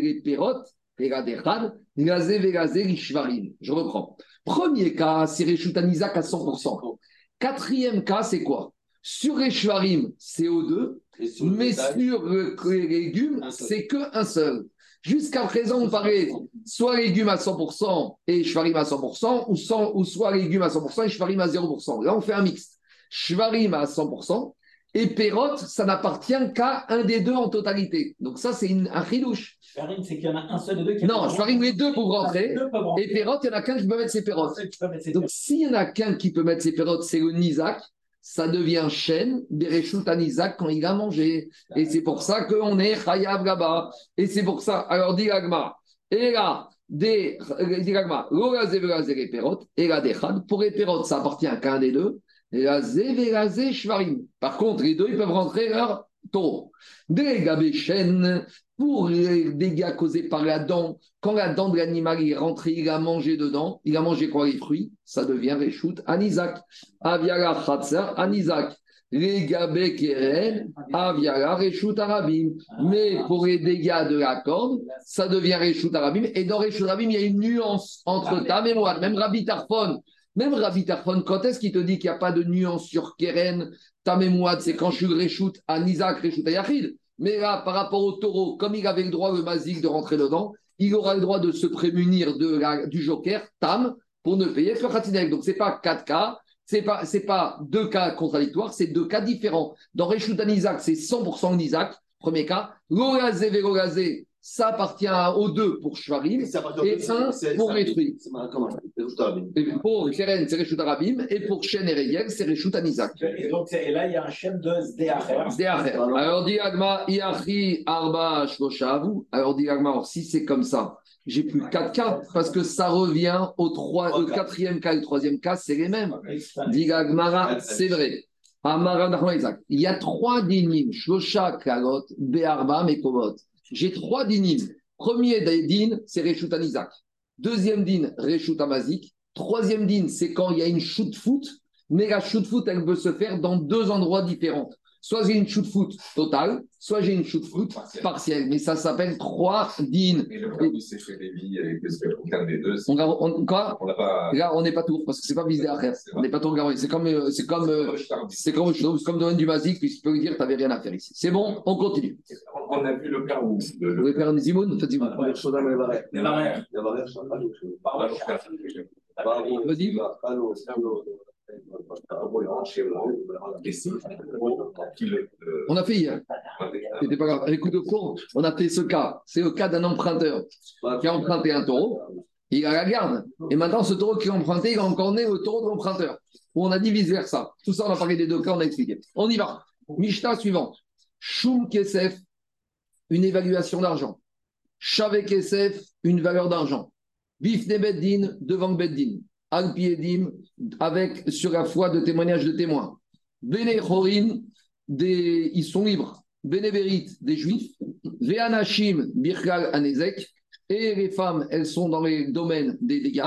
les Perot, Peraderad, Gazé Verazé les Shvarim. Je reprends. Premier cas, c'est Rechout à Nizak à 100%. Quatrième cas, c'est quoi ? Sur les Shvarim, c'est O2, mais sur les légumes, c'est qu'un seul. Jusqu'à présent, on parlait soit légumes à 100% et Shvarim à 100%, ou soit légumes à 100% et Shvarim à 0%. Là, on fait un mix. Shvarim à 100% et Perot, ça n'appartient qu'à un des deux en totalité. Donc ça, c'est un chilouche. Shvarim, c'est qu'il y en a un seul des deux qui... Non, Shvarim, les deux peuvent rentrer. Et Perot, il n'y en a qu'un qui peut mettre ses Perot. Donc s'il n'y en a qu'un qui peut mettre ses Perot, c'est le Nizak. Ça devient chêne des Rechout à Nizak quand il a mangé. Et c'est pour ça qu'on est Chayav Gaba. Et c'est pour ça. Alors, dit l'agma, et là, des l'agma, l'orazé, l'orazé, les pérotes, et là, des chad. Pour les pérotes, ça appartient qu'à un des deux. L'azé, shvarim. Par contre, les deux, ils peuvent rentrer leur taureau. Des gabé chêne, pour les dégâts causés par la dent, quand la dent de l'animal est rentrée, il a mangé dedans, il a mangé quoi? Les fruits, ça devient Rechout à Nizak. Aviala Chatzer à Nizak. Les Gabé Keren, Aviala Rechout à Rabim. Mais pour les dégâts de la corde, ça devient Rechout à Rabim. Et dans Rechout à Rabim, il y a une nuance entre Tam et Muad. Même Rabbi Tarfon. Même Rabbi Tarfon, quand est-ce qu'il te dit qu'il n'y a pas de nuance sur Keren, Tam et Muad? C'est quand je suis Rechout à Nizak, Rechout à Yachid. Mais là, par rapport au taureau, comme il avait le droit, le Mazik, de rentrer dedans, il aura le droit de se prémunir du joker, Tam, pour ne payer que Khatinel. Donc, ce n'est pas 4 cas, ce n'est pas 2 cas contradictoires, c'est 2 cas différents. Dans Rechout à Nizak, c'est 100% Nizak, premier cas. L'orazé, vélogazé, ça appartient aux deux pour Shvarim, et un pour Rétruit. Pour Keren, c'est Rechout à Rabim, et pour Chen et Reyel, c'est Rechout à Nizak. Et donc, et là, il y a un chef de Zdéacher. Zdéacher. Alors, dit Agma, Iachi, Arba, Shvoshavu. Alors, dit Agma, si c'est comme ça, j'ai plus 4 cas, parce que ça revient au 4e cas et au 3e cas, c'est les mêmes. Dit Agmara, c'est vrai. Amara, Nachman, Isaac. Il y a 3 dinim, Shvosha, Kalot, Be'arba, Mekomot. J'ai 3 dinim. Premier din, c'est Rechout à Nizak. Deuxième din, Rechout à Mazik. Troisième din, c'est quand il y a une shoot foot, mais la shoot foot, elle peut se faire dans 2 endroits différents. Soit j'ai une shoot foot totale, soit j'ai une shoot foot partielle. Mais ça s'appelle 3 din. Et le problème, c'est fait Lévi avec aucun des deux. Là, on n'est pas tour, parce que c'est pas bizarre. On n'est pas tour garé. C'est comme domaine du Mazik, puisqu'il peut lui dire, tu n'avais rien à faire ici. C'est bon, on continue. On a vu le cas où... Vous voulez faire un Zimoun ? Faites Zimoun. On a fait hier. C'était pas grave. Avec coup de cours, on a fait ce cas. C'est le cas d'un emprunteur qui a emprunté un taureau. Il a la garde. Et maintenant, ce taureau qui a emprunté, il a encore né le taureau de l'emprunteur. Où on a dit vice-versa. Tout ça, on a parlé des deux cas, on a expliqué. On y va. Mishnah suivante. Shum Kesef, une évaluation d'argent. Shavek Kesef, une valeur d'argent. Bifne Beddin, devant Beddin. Alpi Edim, avec sur la foi de témoignages de témoins. Bnechorin, ils sont libres. Bénévérite, des juifs. Ve'anashim, Birkal, Anezek. Et les femmes, elles sont dans les domaines des dégâts.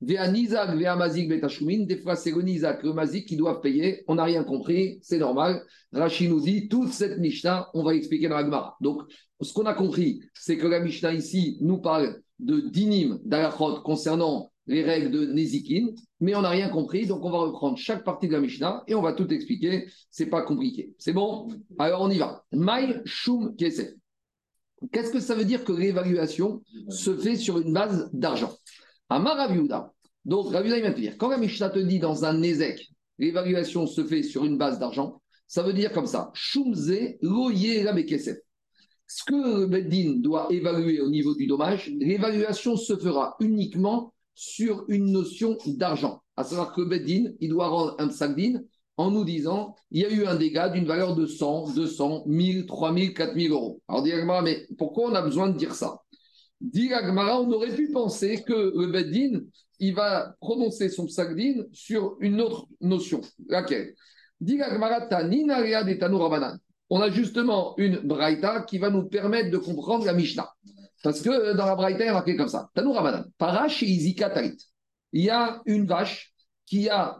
Ve'anizak, ve'amazik, betashumin. Des fois, c'est le Nizak, le Mazik qui doivent payer. On n'a rien compris, c'est normal. Rashi nous dit, toute cette Mishnah, on va l'expliquer dans la Gemara. Donc, ce qu'on a compris, c'est que la Mishnah ici nous parle de dinim d'Alachot concernant les règles de Nezikin, mais on n'a rien compris, donc on va reprendre chaque partie de la Mishnah et on va tout expliquer, c'est pas compliqué. C'est bon ? Alors on y va. Maï Shum Kesef. Qu'est-ce que ça veut dire que l'évaluation se fait sur une base d'argent ? Amar Rav Yehuda. Donc Rav Yehuda, il vient te dire, quand la Mishnah te dit dans un Nezek, l'évaluation se fait sur une base d'argent, ça veut dire comme ça. Shumze Loye Rabe Kesef. ce que Beddin doit évaluer au niveau du dommage, l'évaluation se fera uniquement sur une notion d'argent. À savoir que Beddin, il doit rendre un psakdin en nous disant il y a eu un dégât d'une valeur de 100, 200, 1000, 3000, 4000 euros. Alors, dit la Gemara, mais pourquoi on a besoin de dire ça? Dit la Gemara, on aurait pu penser que le Beddin, il va prononcer son psakdin sur une autre notion. Laquelle? Dit la Gemara, Taninaria de Tanu Rabanan. On a justement une Braita qui va nous permettre de comprendre la Mishnah. Parce que dans la Braita, il y a marqué comme ça. Tanu Rabanan, Parash et Izika Talit. Il y a une vache qui a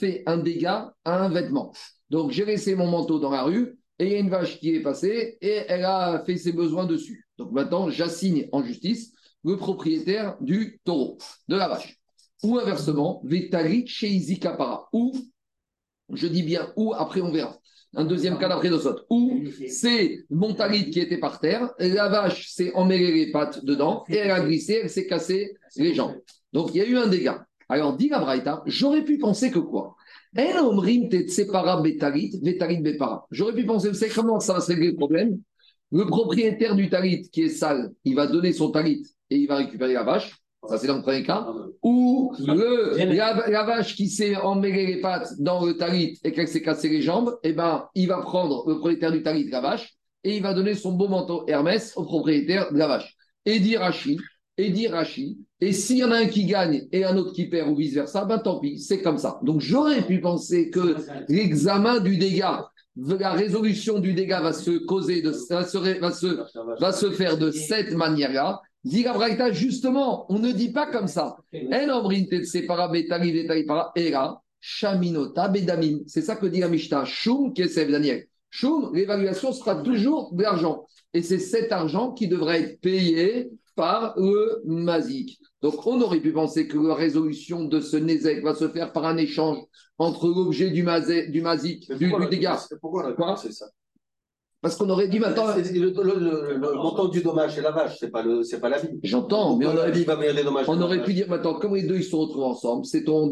fait un dégât à un vêtement. Donc, j'ai laissé mon manteau dans la rue et il y a une vache qui est passée et elle a fait ses besoins dessus. Donc, maintenant, j'assigne en justice le propriétaire du taureau, de la vache. Ou inversement, Vetalit chez Izikapara. Ou, je dis bien ou, après on verra. Un deuxième cas d'après Tosafot. Ou, c'est mon talit qui était par terre, la vache s'est emmêlée les pattes dedans et elle a glissé, elle s'est cassée les jambes. Donc, il y a eu un dégât. Alors, dit la Braïta, j'aurais pu penser que quoi? J'aurais pu penser, vous savez comment ça va se régler le problème? Le propriétaire du talit qui est sale, il va donner son talit et il va récupérer la vache. Ça, c'est dans le premier cas. Ou la vache qui s'est emmêlée les pattes dans le talit et qu'elle s'est cassée les jambes, eh ben, il va prendre le propriétaire du talit de la vache et il va donner son beau manteau Hermès au propriétaire de la vache. Et dit Rashi, et s'il y en a un qui gagne et un autre qui perd ou vice-versa, ben tant pis, c'est comme ça. Donc j'aurais pu penser que l'examen du dégât, la résolution du dégât va se faire de cette manière-là. Dit la Braïta, justement, on ne dit pas comme ça. C'est ça que dit la Mishnah. Shum Kesef Daniel. Shum, l'évaluation sera toujours de l'argent. Et c'est cet argent qui devrait être payé par le Mazik. Donc, on aurait pu penser que la résolution de ce Nézek va se faire par un échange entre l'objet du Mazik, du dégât. Pourquoi on a commencé ça? Parce qu'on aurait dit maintenant... Le montant du dommage, c'est la vache, c'est pas la vie. J'entends, mais on aurait pu dire maintenant, comme les deux ils se retrouvent ensemble, c'est ton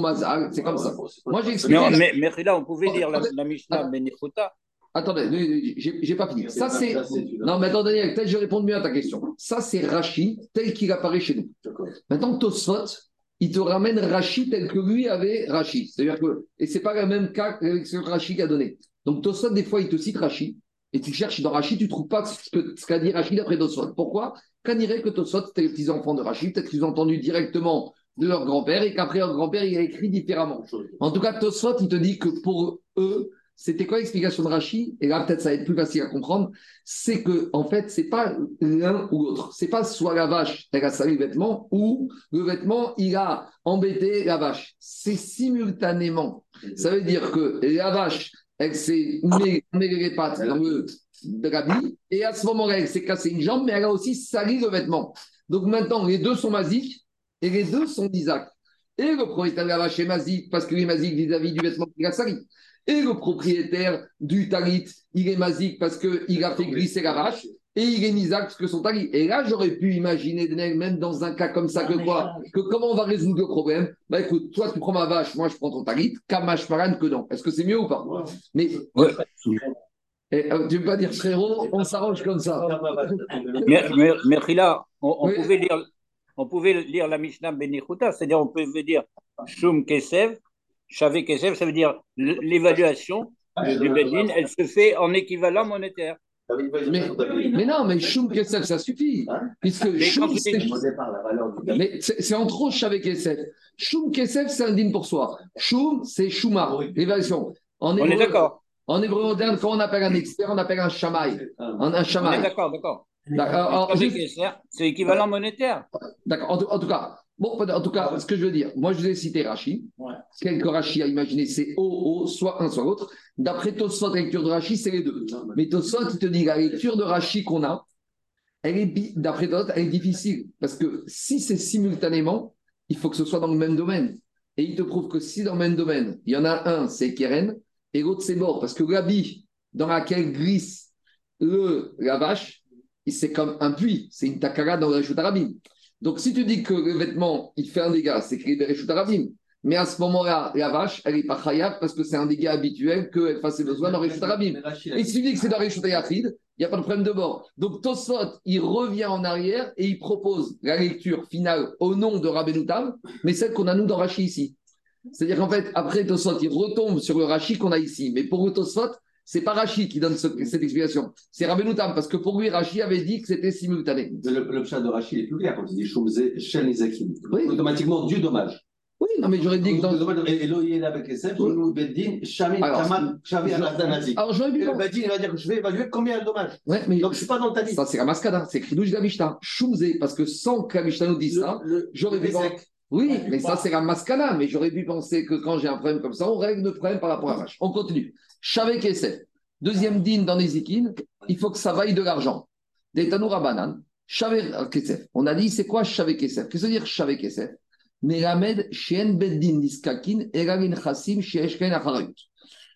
Mazal, c'est comme ça. Moi, j'ai expliqué... Non, mais là, on pouvait dire la Mishnah Bnechorin. Attendez, j'ai pas fini. Ça c'est. Non, mais attends, Daniel, peut-être je réponds mieux à ta question. Ça c'est Rashi tel qu'il apparaît chez nous. D'accord. Maintenant, Tosafot, il te ramène Rashi tel que lui avait Rashi. C'est-à-dire que et c'est pas le même cas que ce que Rashi a donné. Donc Tosafot, des fois, il te cite Rashi et tu cherches dans Rashi, tu trouves pas ce qu'a dit Rashi d'après Tosafot. Pourquoi? Qu'on dirait que Tosafot c'était les petits enfants de Rashi. Peut-être qu'ils ont entendu directement de leur grand-père et qu'après leur grand-père il a écrit différemment. En tout cas, Tosafot, il te dit que pour eux. C'était quoi l'explication de Rashi? Et là, peut-être ça va être plus facile à comprendre. C'est que, en fait, c'est pas l'un ou l'autre. C'est pas soit la vache, elle a salé le vêtement, ou le vêtement, il a embêté la vache. C'est simultanément. Ça veut dire que la vache, elle s'est mêlée les pattes dans le drabis, et à ce moment-là, elle s'est cassée une jambe, mais elle a aussi salé le vêtement. Donc maintenant, les deux sont Mazik, et les deux sont Nizak. Et le propriétaire de la vache est Mazik, parce que lui est Mazik vis-à-vis du vêtement qu'il a salé. Et le propriétaire du talit, il est Mazik parce qu'il a fait glisser la vache, et il est Nizak parce que son talit. Et là, j'aurais pu imaginer, même dans un cas comme ça, que comment on va résoudre le problème? Bah écoute, toi tu prends ma vache, moi je prends ton talit, Kamash Maran que non. Est-ce que c'est mieux ou pas? Ouais. Mais ouais. Et, tu ne veux pas dire frérot, on s'arrange comme ça. Mais là, on pouvait lire la Mishnah Bnechorin, c'est-à-dire on pouvait dire Shum Kesev. Shavé Kesev, ça veut dire l'évaluation du Beddin, elle se fait en équivalent monétaire. Mais non, mais Shum Kesev, ça suffit. Hein? Puisque mais Shum, c'est en trop Shavé Kesev. Shum Kesev, c'est un din pour soi. Shum, c'est Shuma, l'évaluation. On est d'accord. En hébreu moderne, quand on appelle un expert, on appelle un shamaï. On est d'accord. Shavé Kesev, c'est équivalent monétaire. D'accord, en tout cas. Bon, en tout cas, ce que je veux dire, moi je vous ai cité Rashi. Ouais. Quel que Rashi a imaginé, c'est soit un, soit l'autre. D'après Tosafot, la lecture de Rashi, c'est les deux. Mais Tosafot, il te dit, la lecture de Rashi qu'on a, elle est, d'après Tosafot, elle est difficile. Parce que si c'est simultanément, il faut que ce soit dans le même domaine. Et il te prouve que si dans le même domaine, il y en a un, c'est Keren, et l'autre, c'est mort. Parce que l'habit dans laquelle glisse la vache, c'est comme un puits. C'est une takara dans le Rechout. Donc, si tu dis que le vêtement, il fait un dégât, c'est qu'il est Rechout. Mais à ce moment-là, la vache, elle n'est pas chayav parce que c'est un dégât habituel qu'elle fasse ses besoins dans Rechout Rabim. Il suffit que c'est dans Rechout Yachid, il n'y a pas de problème de bord. Donc Tosafot, il revient en arrière et il propose la lecture finale au nom de Rabbeinu Tam, mais celle qu'on a nous dans Rashi ici. C'est-à-dire qu'en fait, après Tosafot, il retombe sur le Rashi qu'on a ici. Mais pour Tosafot, c'est pas Rashi qui donne cette explication, c'est Rabbeinu Tam, parce que pour lui, Rashi avait dit que c'était simultané. Le pshat de Rashi est plus clair quand il dit Shomze Shel Nizakim. Automatiquement, du dommage. Oui, non, mais j'aurais dit que dans. Alors, j'aurais dit. Beddin, il va dire que je vais évaluer combien de dommages. Ouais, mais donc, je ne suis pas dans le tamis. Ça, c'est la mascada, c'est Khidouj de la Mishnah. Shomze, parce que sans que la Mishnah nous dise ça, j'aurais vu. Oui, mais ça, c'est la mascada, mais j'aurais pu penser que quand j'ai un problème comme ça, on règle le problème par rapport à la vache. On continue. Shavek Esef. Deuxième din dans les Zikin, il faut que ça vaille de l'argent. Détanoura banane. Shavek Esef. On a dit, c'est quoi Shavek Esef? Qu'est-ce que ça veut dire Shavek Esef?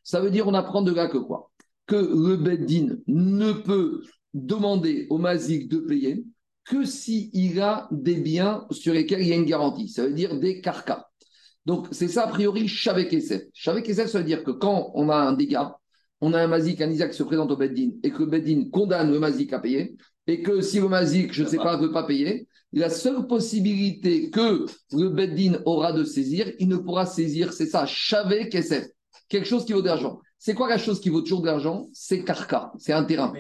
Ça veut dire, on apprend de là que quoi? Que le Beddin ne peut demander au Mazik de payer que s'il a des biens sur lesquels il y a une garantie. Ça veut dire des carcas. Donc, c'est ça, a priori, Shavek Esef. Shavek Esef, ça veut dire que quand on a un dégât, on a un Mazik, un Nizak qui se présente au Beddin et que le Beddin condamne le Mazik à payer, et que si le Mazik, je ne sais pas, ne veut pas payer, la seule possibilité que le Beddin aura de saisir, il ne pourra saisir, c'est ça, Shavek Esef, quelque chose qui vaut de l'argent. C'est quoi la chose qui vaut toujours de l'argent? C'est Karka, c'est un terrain.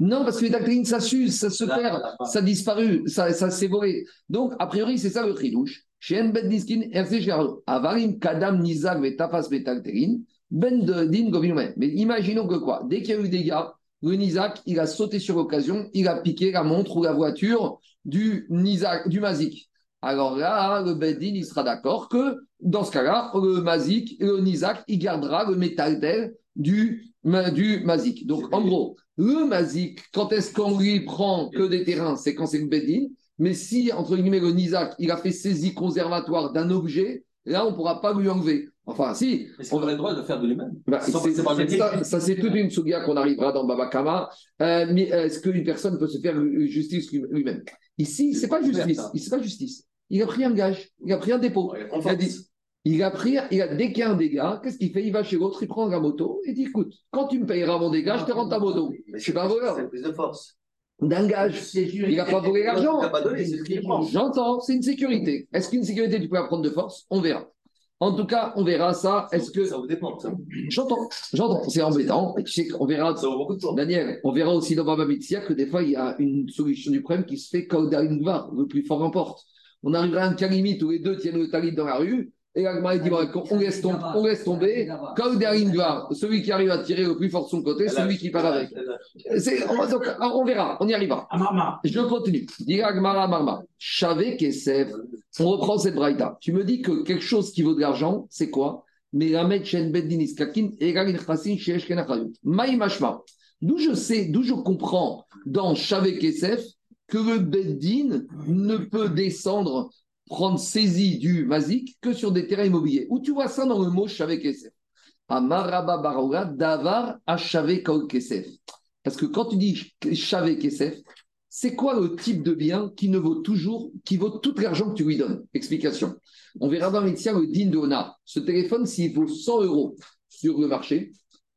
Non, parce que les dactylines, ça s'use, ça se perd, ça disparu, ça s'est volé. Donc, a priori, c'est ça le tridouche. Chez En Beddiskin, RC Gérard, Avarim, Kadam, Nizag, Vetafas, Betactérine, Ben Din, Govinoumen. Mais imaginons que quoi? Dès qu'il y a eu des gars, le Nizak, il a sauté sur l'occasion, il a piqué la montre ou la voiture du Nizak, du Mazik. Alors là, le Beddin, il sera d'accord que, dans ce cas-là, le Mazik, le Nizak, il gardera le métal tel du Mazik. Donc, en gros, le Mazik, quand est-ce qu'on lui prend que des terrains? C'est quand c'est le Beddin. Mais si, entre guillemets, le Nizak, il a fait saisie conservatoire d'un objet, là, on ne pourra pas lui enlever. Enfin, si. Est-ce qu'on a le droit de faire de lui-même? Ça, c'est toute une souga qu'on arrivera dans Baba Kama. Mais est-ce qu'une personne peut se faire justice lui-même? Ici, ce n'est pas justice. Ici, pas justice. Il a pris un gage, il a pris un dépôt. Ouais, dès qu'il y a un dégât, qu'est-ce qu'il fait? Il va chez l'autre, il prend la moto et dit écoute, quand tu me payeras mon dégât, je te rends ta moto. Je suis pas un voleur. C'est plus de force. D'un gage. Il n'a pas volé l'argent. J'entends, c'est une sécurité. Est-ce qu'une sécurité, tu peux la prendre de force? On verra. En tout cas, on verra ça. Est-ce que ça vous dépend, ça. J'entends. C'est embêtant. Tu sais qu'on verra. Ça beaucoup de temps. Daniel, on verra aussi dans Baba Mitzia que des fois il y a une solution du problème qui se fait Kaudaringvar, le plus fort emporte. On arrivera à un cas limite où les deux tiennent le talit dans la rue et l'agma dit on laisse tomber. Kaudaringvar, celui qui arrive à tirer au plus fort de son côté, celui qui part avec. Donc on verra, on y arrivera. Je continue. Diragmara Marma. Shavek Esef. On reprend cette braïta. Tu me dis que quelque chose qui vaut de l'argent, c'est quoi? D'où je sais, d'où je comprends dans Shavek Esef que le Beddin ne peut descendre, prendre saisie du Mazik que sur des terrains immobiliers. Où tu vois ça dans le mot Shavek Esef? Amaraba Baroura Davar Ashavek Esef. Parce que quand tu dis Shavek Esef, c'est quoi le type de bien qui vaut tout l'argent que tu lui donnes? Explication. On verra dans Métia le din de Honor. Ce téléphone, s'il vaut 100 € sur le marché,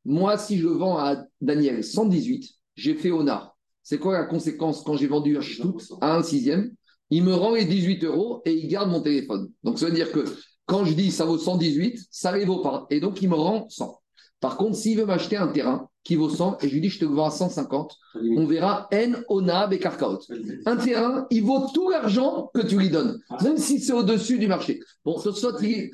moi, si je le vends à Daniel 118, j'ai fait Honor. C'est quoi la conséquence quand j'ai vendu un ch'tout à 1/6? Il me rend les 18 € et il garde mon téléphone. Donc, ça veut dire que quand je dis ça vaut 118, ça ne les vaut pas. Et donc, il me rend 100. Par contre, s'il veut m'acheter un terrain qui vaut 100, et je lui dis, je te le vends à 150, on verra N, Onab et Karkaot. Un terrain, il vaut tout l'argent que tu lui donnes, même si c'est au-dessus du marché. Bon, Tosafot, il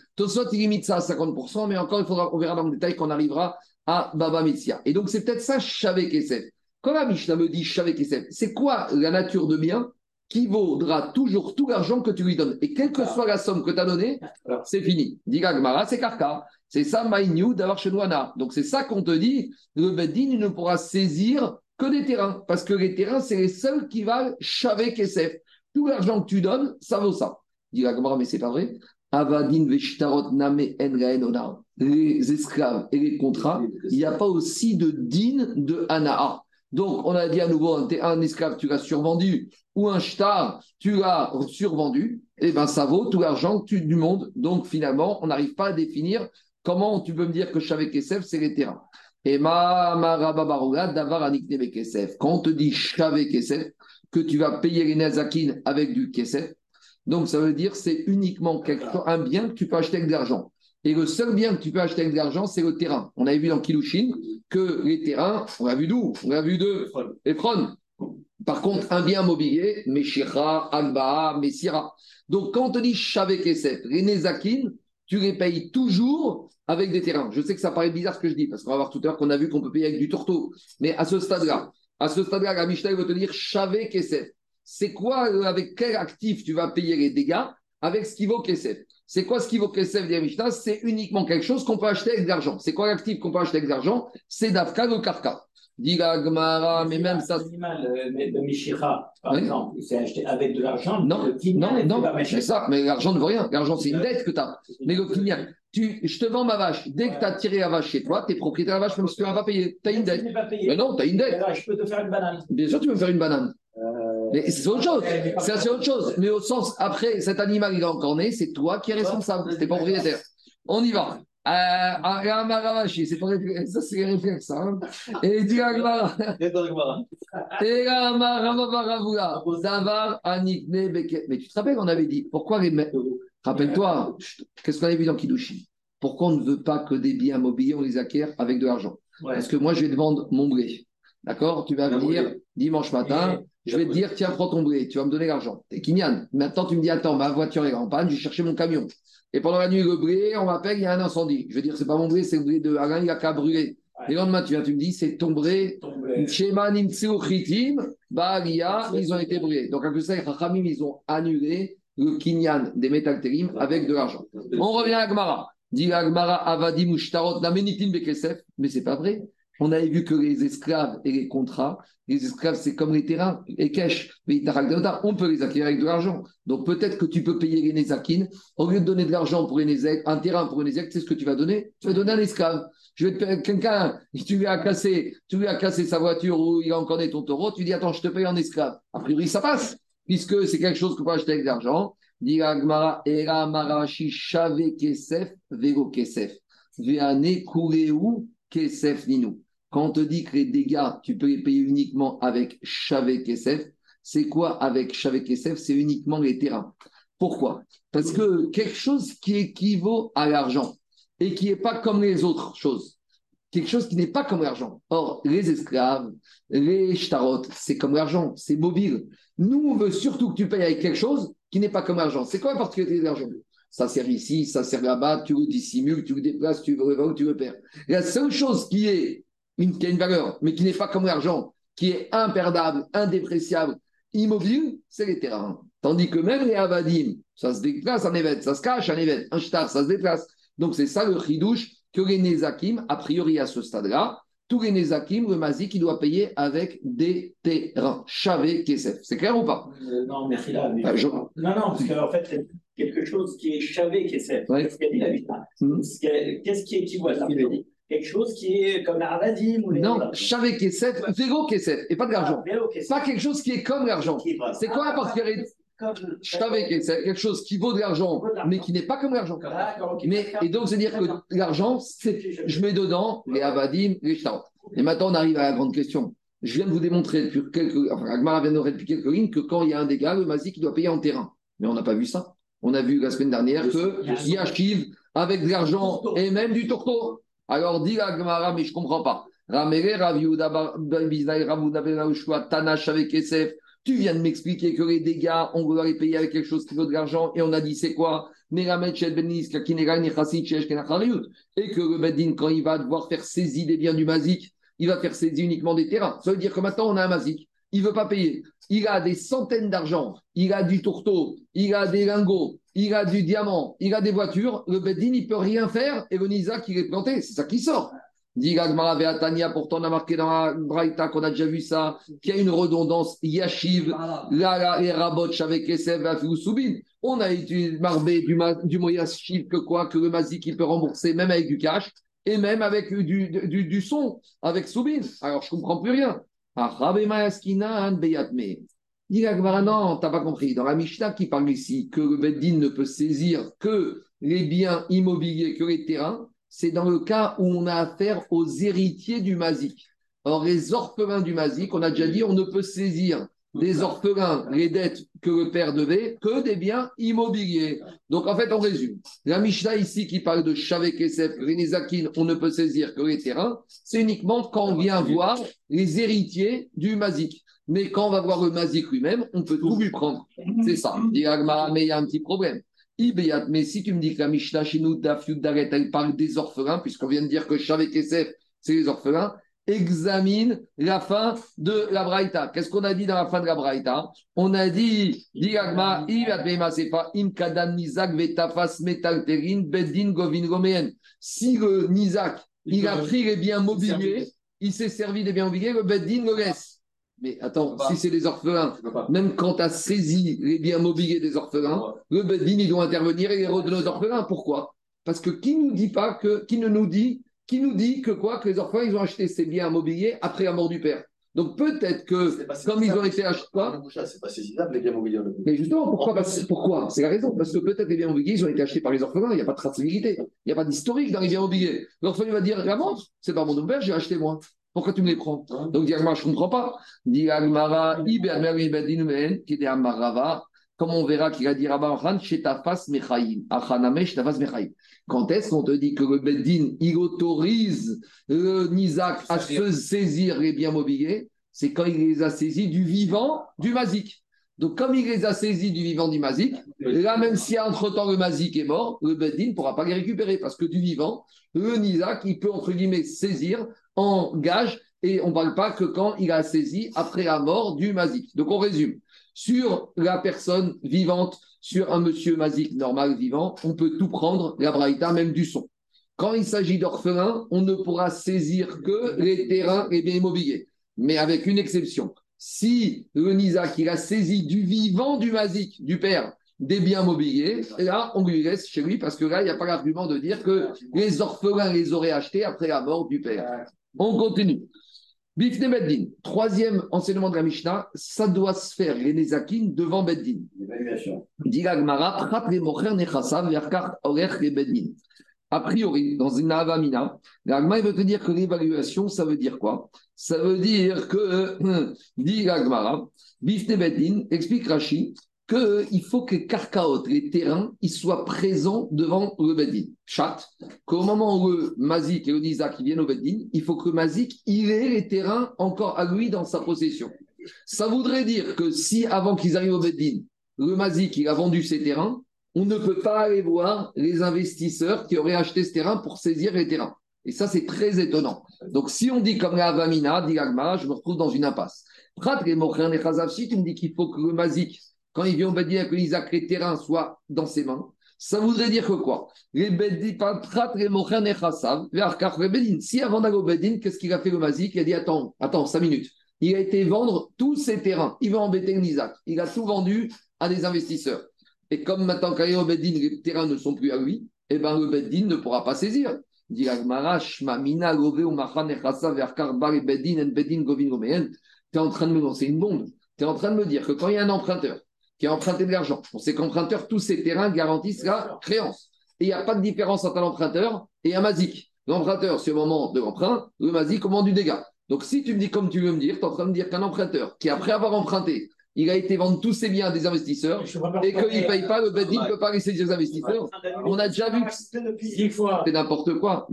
limite ça à 50%, mais encore, on verra dans le détail qu'on arrivera à Baba Mitzia. Et donc, c'est peut-être ça, Shavek Esef. Quand la Mishnah me dit Shavek Esef, c'est quoi la nature de bien qui vaudra toujours tout l'argent que tu lui donnes? Et quelle que soit la somme que tu as donnée, c'est fini. Diga Gemara, c'est Karka. C'est ça, Maïniou, d'avoir chez Douana. Donc, c'est ça qu'on te dit, le Beddin ne pourra saisir que des terrains. Parce que les terrains, c'est les seuls qui valent Shavek Esef. Tout l'argent que tu donnes, ça vaut ça. Il dit la Gemara, mais c'est pas vrai. Avadin veshtarot name enraenona. Les esclaves et les contrats, il n'y a pas aussi de din de Hana'a. Donc, on a dit à nouveau, un esclave, tu l'as survendu, ou un shtar, tu l'as survendu, et bien ça vaut tout l'argent du monde. Donc, finalement, on n'arrive pas à définir comment tu peux me dire que Shavek Kesef, c'est les terrains. Et ma marababaroga d'avar aniknebe Kesef. Quand on te dit Shavek Kesef, que tu vas payer les Nezakin avec du Kesef, donc ça veut dire c'est uniquement un bien que tu peux acheter avec de l'argent. Et le seul bien que tu peux acheter avec de l'argent, c'est le terrain. On avait vu dans Kilushin que les terrains, on l'a vu d'où ? On l'a vu de Ephron. Par contre, un bien mobilier, Meshira, Alba'a, Messira. Donc, quand on te dit Shavek Kesef, les Nezakin, tu les payes toujours avec des terrains. Je sais que ça paraît bizarre ce que je dis, parce qu'on va voir tout à l'heure qu'on a vu qu'on peut payer avec du tourteau. Mais à ce stade-là, la Mishnah va te dire Shavek Kesef. C'est quoi, avec quel actif tu vas payer les dégâts avec ce qui vaut Kesef ? C'est quoi ce qui vaut Kesef, dit la Mishnah ? C'est uniquement quelque chose qu'on peut acheter avec de l'argent. C'est quoi l'actif qu'on peut acheter avec de l'argent ? C'est Davka le Karka. Dit la Gemara, mais même ça. Le Mishira, par exemple, c'est acheté avec de l'argent. Non, c'est ça, mais l'argent ne vaut rien. L'argent, c'est une dette que tu as. Mais le Kinyan, je te vends ma vache. Dès que tu as tiré la vache chez toi, tu es propriétaire de la vache, même si tu ne l'as pas payé. Tu as une dette. Mais non, tu as une dette. Je peux te faire une banane. Bien sûr, tu peux me faire une banane. Mais c'est autre chose, c'est autre chose. Mais au sens, après, cet animal, il est encore né, c'est toi qui es responsable, t'es propriétaire. On y va. Ça, c'est les réflexes. Et dit Agmara. Et Agmara, Zavar, Anikne, Beket. Mais tu te rappelles, on avait dit, pourquoi les mecs. Rappelle-toi, qu'est-ce qu'on avait vu dans Kidushi ? Pourquoi on ne veut pas que des biens mobiliers, on les acquiert avec de l'argent ? Parce que moi, je vais te vendre mon blé. D'accord ? Tu vas venir dimanche matin. Je vais te dire, tiens, prends ton blé, tu vas me donner l'argent. T'es Kinyan. Maintenant, tu me dis, attends, ma voiture est en panne, je vais chercher mon camion. Et pendant la nuit, le blé, on m'appelle, il y a un incendie. Je vais dire, c'est pas mon blé, c'est le blé de Alain, il a qu'à brûler. Ouais. Et le lendemain, tu viens, tu me dis, c'est ton blé. Shema Nimtseo Khitim, Baharia, ils ont été brûlés. Donc, avec ça, les Chachamim, ils ont annulé le Kinyan des Métaltérim avec de l'argent. On revient à Gemara. Dit Gemara, Avadim Ushtarot, Namenitim Bekesef. Mais c'est pas vrai. On avait vu que les esclaves et les contrats, les esclaves, c'est comme les terrains, les cash, on peut les acquérir avec de l'argent. Donc peut-être que tu peux payer les Nézakin, au lieu de donner de l'argent pour les Nézek, un terrain pour les Nézek, tu sais ce que tu vas donner ? Tu vas donner un esclave. Je vais te payer quelqu'un, tu lui as cassé sa voiture ou il a encore né ton taureau, tu dis attends, je te paye en esclave. A priori, ça passe, puisque c'est quelque chose que tu peux acheter avec de l'argent. Dit Agmara, Era Marashi, Shave Kesef, Vego Kesef, Veane Kureu Kesef Ninou. Quand on te dit que les dégâts, tu peux les payer uniquement avec Shavek Kesef, c'est quoi avec Shavek Kesef ? C'est uniquement les terrains. Pourquoi ? Parce que quelque chose qui équivaut à l'argent et qui n'est pas comme les autres choses, quelque chose qui n'est pas comme l'argent. Or, les esclaves, les shtarot, c'est comme l'argent, c'est mobile. Nous, on veut surtout que tu payes avec quelque chose qui n'est pas comme l'argent. C'est quoi la particularité de l'argent ? Ça sert ici, ça sert là-bas, tu le dissimules, tu le déplaces, tu le revends, tu le perds. La seule chose qui a une valeur, mais qui n'est pas comme l'argent, qui est imperdable, indépréciable, immobile, c'est les terrains. Tandis que même les avadim, ça se déplace un évêque, ça se cache un évêque, un shtar, ça se déplace. Donc c'est ça le chidouche que les nezakim, a priori à ce stade-là, tous les nezakim, le mazik, il doit payer avec des terrains. Shavé Kesef. C'est clair ou pas ? Non, merci là. Mais... Non, parce qu'en fait, c'est quelque chose qui est Shavé Kesef. Ouais. C'est ce qu'a dit la Mishnah. Qu'est-ce qui équivaut à ça ? Quelque chose qui est comme l'Arvadim ou les... Non, Shavek Kesef, Vélo Kesef, et pas de l'argent. Pas quelque chose qui est comme l'argent. C'est quoi la particularité ? Shavek Kesef, quelque chose qui vaut de l'argent, mais qui n'est pas comme l'argent. Et donc, c'est dire que l'argent, je mets dedans les Avadim, les Shtarot. Et maintenant, on arrive à la grande question. Je viens de vous démontrer depuis quelques... Enfin, Agmara vient de nous depuis quelques lignes que quand il y a un dégât, le Mazik, il doit payer en terrain. Mais on n'a pas vu ça. On a vu la semaine dernière que Yashiv, avec de l'argent et même du tourteau. Alors, dit la Gemara, mais je ne comprends pas. Tu viens de m'expliquer que les dégâts, on doit les payer avec quelque chose qui vaut de l'argent, et on a dit c'est quoi ? Et que le Beddin, quand il va devoir faire saisie des biens du Mazik, il va faire saisie uniquement des terrains. Ça veut dire que maintenant, on a un Mazik, il ne veut pas payer. Il a des centaines d'argent, il a du tourteau, il a des lingots, il a du diamant, il a des voitures, le Beddin, il ne peut rien faire, et le Nizak, il est planté, c'est ça qui sort. Dit Gagmara Veatania, pourtant on a marqué dans la Braita qu'on a déjà vu ça, qu'il y a une redondance, Yashiv, Lala et Rabot, Shavek Kesef, Afiou Soubin. On a étudié Marbé du mot Yashiv que quoi, que le Mazik, il peut rembourser même avec du cash, et même avec du son, avec Soubin. Alors je ne comprends plus rien. Dis la Gemara, non, t'as pas compris. Dans la Mishnah qui parle ici que le Beddin ne peut saisir que les biens immobiliers, que les terrains, c'est dans le cas où on a affaire aux héritiers du Mazik. Or, les orphelins du Mazik, on a déjà dit, on ne peut saisir des orphelins, les dettes que le père devait, que des biens immobiliers. Donc, en fait, on résume. La Mishnah ici qui parle de Shavek Kesef, Nezakin, on ne peut saisir que les terrains, c'est uniquement quand on vient voir les héritiers du Mazik. Mais quand on va voir le Mazik lui-même, on peut tout lui prendre. C'est ça. Mais il y a un petit problème. Mais si tu me dis que la Mishnah chez nous, elle parle des orphelins, puisqu'on vient de dire que Shavek Kesef, c'est les orphelins, examine la fin de la Braita. Qu'est-ce qu'on a dit dans la fin de la Braita? On a dit si le Nizak il a pris les biens mobiliers, il s'est servi des biens mobiliers, le Beddin le laisse. Mais attends, si c'est des orphelins, même quand tu as saisi les biens mobiliers des orphelins, le Beddin il doit intervenir et les redonner aux orphelins. Pourquoi? Parce que qui nous dit que les orphelins, ils ont acheté ces biens immobiliers après la mort du père. Donc peut-être que, comme ils ont été achetés... C'est pas saisissable, les biens immobiliers. Mais justement, pourquoi ? C'est la raison. Parce que peut-être les biens immobiliers, ils ont été achetés par les orphelins. Il n'y a pas de traçabilité. Il n'y a pas d'historique dans les biens immobiliers. L'orphelin va dire, la montre, c'est pas mon père, j'ai acheté moi. Pourquoi tu me les prends ? Donc, Diagmara, je ne comprends pas. Diagmara, Ibermeribadinumen, qui est Amarava. Comme on verra qu'il a dit Rabban chez Tafas Mechaïm, Achanamesh Tafas Mechaïm. Quand est-ce qu'on te dit que le Beddin, il autorise le Nizak à se saisir les biens mobiliers? C'est quand il les a saisis du vivant du Mazik. Donc, comme il les a saisis du vivant du Mazik, là, même si entre-temps le Mazik est mort, le Beddin ne pourra pas les récupérer parce que du vivant, le Nizak, il peut, entre guillemets, saisir en gage et on ne parle pas que quand il a saisi après la mort du Mazik. Donc, on résume. Sur la personne vivante, sur un monsieur Mazik normal vivant, on peut tout prendre, la Braïta, même du son. Quand il s'agit d'orphelins, on ne pourra saisir que les terrains et bien immobiliers. Mais avec une exception. Si le Nizak, il a saisi du vivant du Mazik, du père, des biens mobiliers, là, on lui laisse chez lui, parce que là, il n'y a pas l'argument de dire que les orphelins les auraient achetés après la mort du père. On continue. Bifne Beddin, troisième enseignement de la Mishnah, ça doit se faire les Nezakin devant Beddin. A priori, dans une Avamina, l'Agma veut te dire que l'évaluation, ça veut dire quoi? Ça veut dire que, dit l'Agmara, Bifne Beddin, explique Rashi, qu'il faut que les karkaot, les terrains, ils soient présents devant le Beddin. Chat, qu'au moment où le Mazik et le Nizak viennent au Beddin, il faut que le Mazik, il ait les terrains encore à lui dans sa possession. Ça voudrait dire que si, avant qu'ils arrivent au Beddin, le Mazik, il a vendu ses terrains, on ne peut pas aller voir les investisseurs qui auraient acheté ce terrain pour saisir les terrains. Et ça, c'est très étonnant. Donc, si on dit comme la Avamina, dit l'Agma, je me retrouve dans une impasse. Prat, les Mokhrin et Khazavshi, tu me dis qu'il faut que le Mazik, quand il vient au Beddin, que l'Isaac, les terrains soient dans ses mains, ça voudrait dire que quoi? Les Beddin, Patrat, les Mochen et Chassav, les Arkar, les Beddin. Si avant d'aller au Beddin, qu'est-ce qu'il a fait le Mazik? Il a dit attends, 5 minutes. Il a été vendre tous ses terrains. Il va embêter l'Isaac. Il a tout vendu à des investisseurs. Et comme maintenant, quand il est au Beddin, les terrains ne sont plus à lui, eh bien, le Beddin ne pourra pas saisir. Il dit la Gemara, Shmamina, Gové, Oumachan et Chassav, les Arkar, les Beddin, et Beddin, Govin, Goméen. Tu es en train de me lancer une bombe. Tu es en train de me dire que quand il y a un emprunteur, qui a emprunté de l'argent. On sait qu'emprunteur, tous ces terrains garantissent la créance. Et il n'y a pas de différence entre un emprunteur et un Mazik. L'emprunteur, c'est au moment de l'emprunt, le Mazik au moment du dégât. Donc si tu me dis comme tu veux me dire, tu es en train de dire qu'un emprunteur qui, après avoir emprunté, il a été vendre tous ses biens à des investisseurs et qu'il ne paye pas, le Beddin ne peut pas laisser des investisseurs. On a déjà vu que c'est n'importe quoi.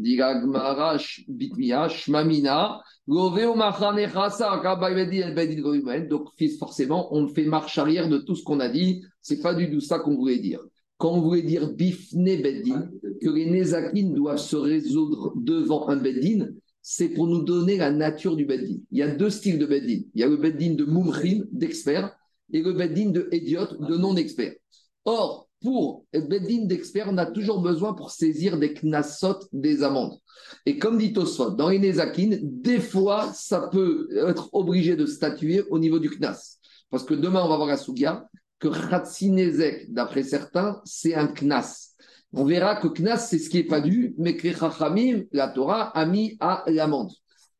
Donc forcément, on fait marche arrière de tout ce qu'on a dit. Ce n'est pas du tout ça qu'on voulait dire. Quand on voulait dire Bifne Beddin, que les Nezakin doivent se résoudre devant un Beddin, c'est pour nous donner la nature du Beddin. Il y a 2 styles de Beddin. Il y a le Beddin de Moumhrin, d'expert, et le Beddin de Hédiot, de non-expert. Or, pour le Beddin d'expert, on a toujours besoin pour saisir des knasot, des amendes. Et comme dit Tosafot, dans les Nezakin, des fois, ça peut être obligé de statuer au niveau du Knas. Parce que demain, on va voir à Sougia que Khatsi Nezek, d'après certains, c'est un Knas. On verra que Knas, c'est ce qui n'est pas dû, mais que Chachamim, la Torah, a mis à l'amende.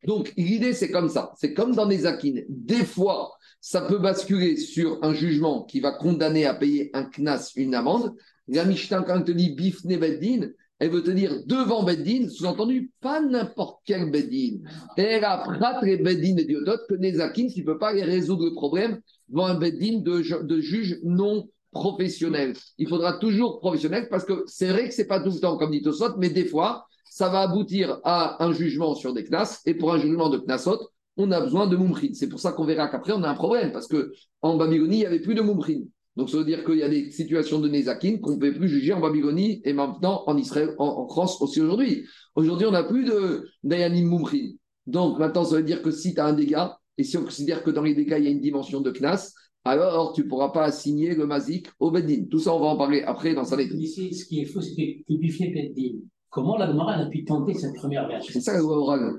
Donc, l'idée, c'est comme ça. C'est comme dans les akines. Des fois, ça peut basculer sur un jugement qui va condamner à payer un knas, une amende. La Mishnah, quand elle te dit bifne Beddin, elle veut te dire devant Beddin, sous-entendu, pas n'importe quel Beddin. Et la prat, les Beddin et d'autres, que les akines, tu ne peux pas les résoudre le problème devant un Beddin de juge non professionnel. Il faudra toujours professionnel parce que c'est vrai que ce n'est pas tout le temps, comme dit Tosafot, mais des fois, ça va aboutir à un jugement sur des Knas, et pour un jugement de Knasot, on a besoin de Moumhrin. C'est pour ça qu'on verra qu'après, on a un problème, parce qu'en Babylonie, il n'y avait plus de Moumhrin. Donc, ça veut dire qu'il y a des situations de Nezakin qu'on ne peut plus juger en Babylonie, et maintenant en Israël, en France aussi aujourd'hui. Aujourd'hui, on n'a plus de Dayanim Moumhrin. Donc, maintenant, ça veut dire que si tu as un dégât, et si on considère que dans les dégâts, il y a une dimension de Knas, alors tu ne pourras pas assigner le Mazik au Beddin. Tout ça, on va en parler après dans sa lettre. Ici, ce qui est faux, c'est que tu bifiais Beddin. Comment la Gemara a pu tenter cette première version? C'est ça la loi orale.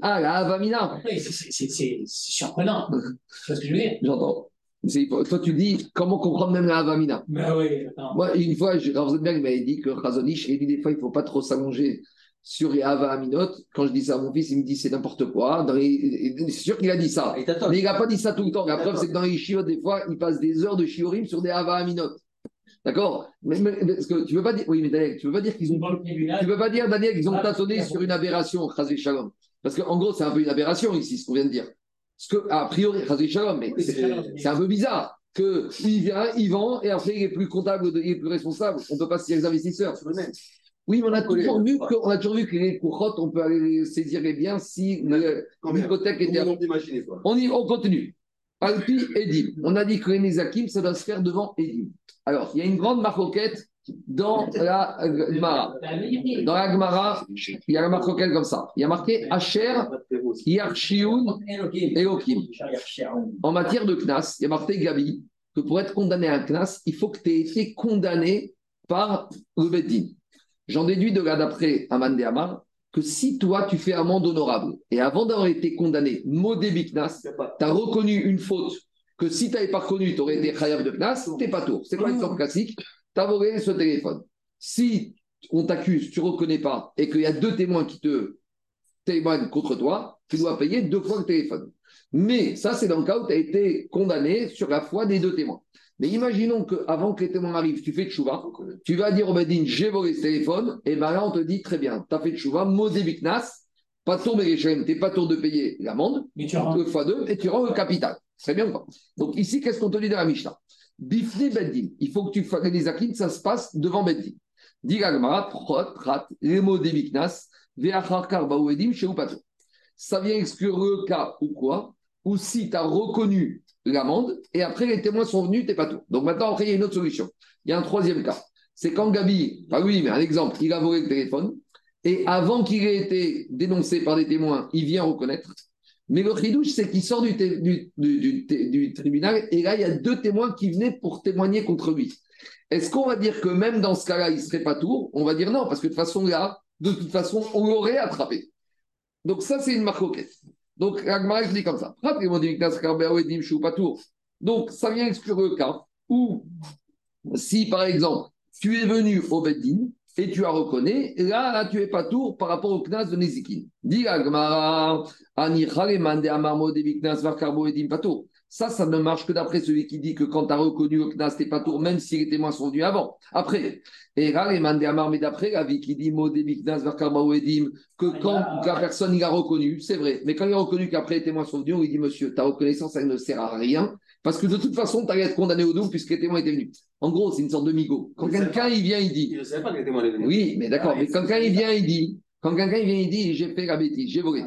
Ah, la Avamina. Oui, c'est surprenant. Tu vois ce que je veux dire? J'entends. Toi, tu dis comment comprendre même la Avamina. Ben oui, attends. Moi, une fois, Rafrizda m'avait dit que Chazonich, il dit des fois, il ne faut pas trop s'allonger sur les Avaminot. Quand je dis ça à mon fils, il me dit c'est n'importe quoi. C'est sûr qu'il a dit ça. Mais il n'a pas dit ça tout le temps. La preuve, c'est que dans les Shiot, des fois, il passe des heures de Shiorim sur des Avaminot. D'accord, mais parce que tu ne peux pas dire, oui, mais Daniel, tu ne peux pas dire qu'ils ont, tu peux pas dire, Daniel, qu'ils ont tâtonné sur une aberration, Chazé Shalom. Parce qu'en gros, c'est un peu une aberration ici, ce qu'on vient de dire. Parce que, a priori, Chazé Shalom, mais c'est un peu bizarre qu'il vient, il vend, et après, il est plus comptable, il est plus responsable. On ne peut pas se dire les investisseurs, c'est le même. Oui, mais on a toujours vu que les couchottes, on peut aller saisir les biens si l'hypothèque était. On continue. Alpi Edim. On a dit que les Nezakim, ça doit se faire devant Edim. Alors, il y a une grande marcoquette dans la Gemara. Dans la Gemara, il y a la marcoquette comme ça. Il y a marqué Asher, Yarshioun, Elokim. En matière de Knas, il y a marqué Gabi, que pour être condamné à un Knas, il faut que tu aies été condamné par le Beddin. J'en déduis de là, d'après Amande Amar, que si toi, tu fais amende honorable, et avant d'avoir été condamné, modébi Knas, tu as reconnu une faute que si tu n'avais pas reconnu, tu aurais été Khayav de Knas, t'es pas tour. C'est pas une sorte classique. Tu as volé ce téléphone. Si on t'accuse, tu ne reconnais pas, et qu'il y a deux témoins qui te témoignent contre toi, tu dois payer 2 fois le téléphone. Mais ça, c'est dans le cas où tu as été condamné sur la foi des 2 témoins. Mais imaginons qu'avant que les témoins arrivent, tu fais de Chouva, tu vas dire au Beddin, j'ai volé ce téléphone, et bien là on te dit, très bien, tu as fait de Chouva, Mosé Knas, pas tour Méréchem, tu n'es pas tour de payer l'amende, x2, et tu rends le capital. Très bien ou pas? Donc ici, qu'est-ce qu'on te dit dans la Mishnah? Bifni Beddin, il faut que tu fasses les aklines, ça se passe devant Beddin. Dis l'agmara, prot, prat, les Mosé Knas, veachar karbaou edim, chez ou pas tour. Ça vient exclure le cas ou quoi? Ou si tu as reconnu l'amende, et après les témoins sont venus, t'es pas tout. Donc maintenant, après, il y a une autre solution. Il y a un 3e cas. C'est quand Gabi, mais un exemple, il a volé le téléphone, et avant qu'il ait été dénoncé par des témoins, il vient reconnaître. Mais le chidouche, c'est qu'il sort du tribunal, et là, il y a 2 témoins qui venaient pour témoigner contre lui. Est-ce qu'on va dire que même dans ce cas-là, il ne serait pas tout? On va dire non, parce que de toute façon, on l'aurait attrapé. Donc ça, c'est une marcoquette. Donc, la Gemara dit comme ça. Donc, ça vient exclure le cas où, si par exemple, tu es venu au Beddin et tu as reconnu, là, tu n'es pas tour par rapport au Knas de Nezikin. Dit la Gemara, ça ne marche que d'après celui qui dit que quand tu as reconnu au Knas, tu n'es pas tour, même si les témoins sont venus avant. Après, et là, les Mandéamar, mais d'après la vie qui dit que quand la personne l'a reconnu, c'est vrai, mais quand il a reconnu qu'après les témoins sont venus, il dit monsieur, ta reconnaissance, elle ne sert à rien, parce que de toute façon, tu allais être condamné au double puisque les témoins étaient venus. En gros, c'est une sorte de Migo. Quand quelqu'un il vient, il dit. Il ne savait pas que les témoins étaient venus. Oui, mais d'accord, mais quand quelqu'un vient, il dit j'ai fait la bêtise, j'ai volé.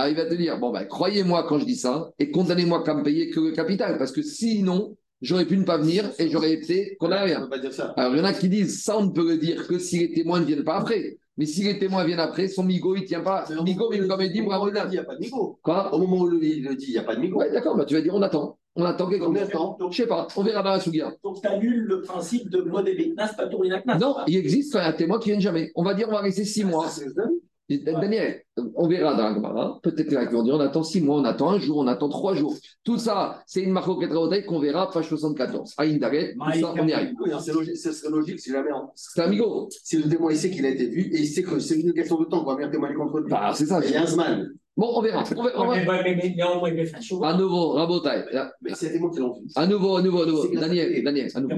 Ah, il va te dire, bon, ben, croyez-moi quand je dis ça, et condamnez-moi qu'à me payer que le capital, parce que sinon, j'aurais pu ne pas venir, et j'aurais été condamné à rien. Alors, il y en a qui disent, ça, on ne peut le dire que si les témoins ne viennent pas après. Mais si les témoins viennent après, son Migo, il ne tient pas. Migo, comme il dit, bravo, il n'y a pas de Migo. Quoi ? Au moment où il le dit, il n'y a pas de Migo. Ouais, d'accord, ben, tu vas dire, on attend. On attend quelque chose. Je sais pas, on verra dans la Souga. Donc, tu annules le principe de loi des Béknas, pas tourner la Knas. Non, il existe un témoin qui ne vient jamais. On va dire, on va rester 6 mois. Daniel, on verra dans la Gemara, peut-être là qu'on dit on attend 6 mois, on attend 1 jour, on attend 3 jours. Tout ça, c'est une marque au Ketraodaï qu'on verra, page 74. Aïn Daret, tout ça, on y arrive. Ce serait logique si jamais. C'est un Migo. Si le témoin il sait qu'il a été vu et il sait que c'est une question de temps, on va bien témoigner contre lui. C'est ça. Et il y a un Zman. Bon, on verra. Mais on va faire Chouva. À nouveau, Rabotai. Mais c'est des mots qui l'ont vu. À nouveau. Daniel, à nouveau.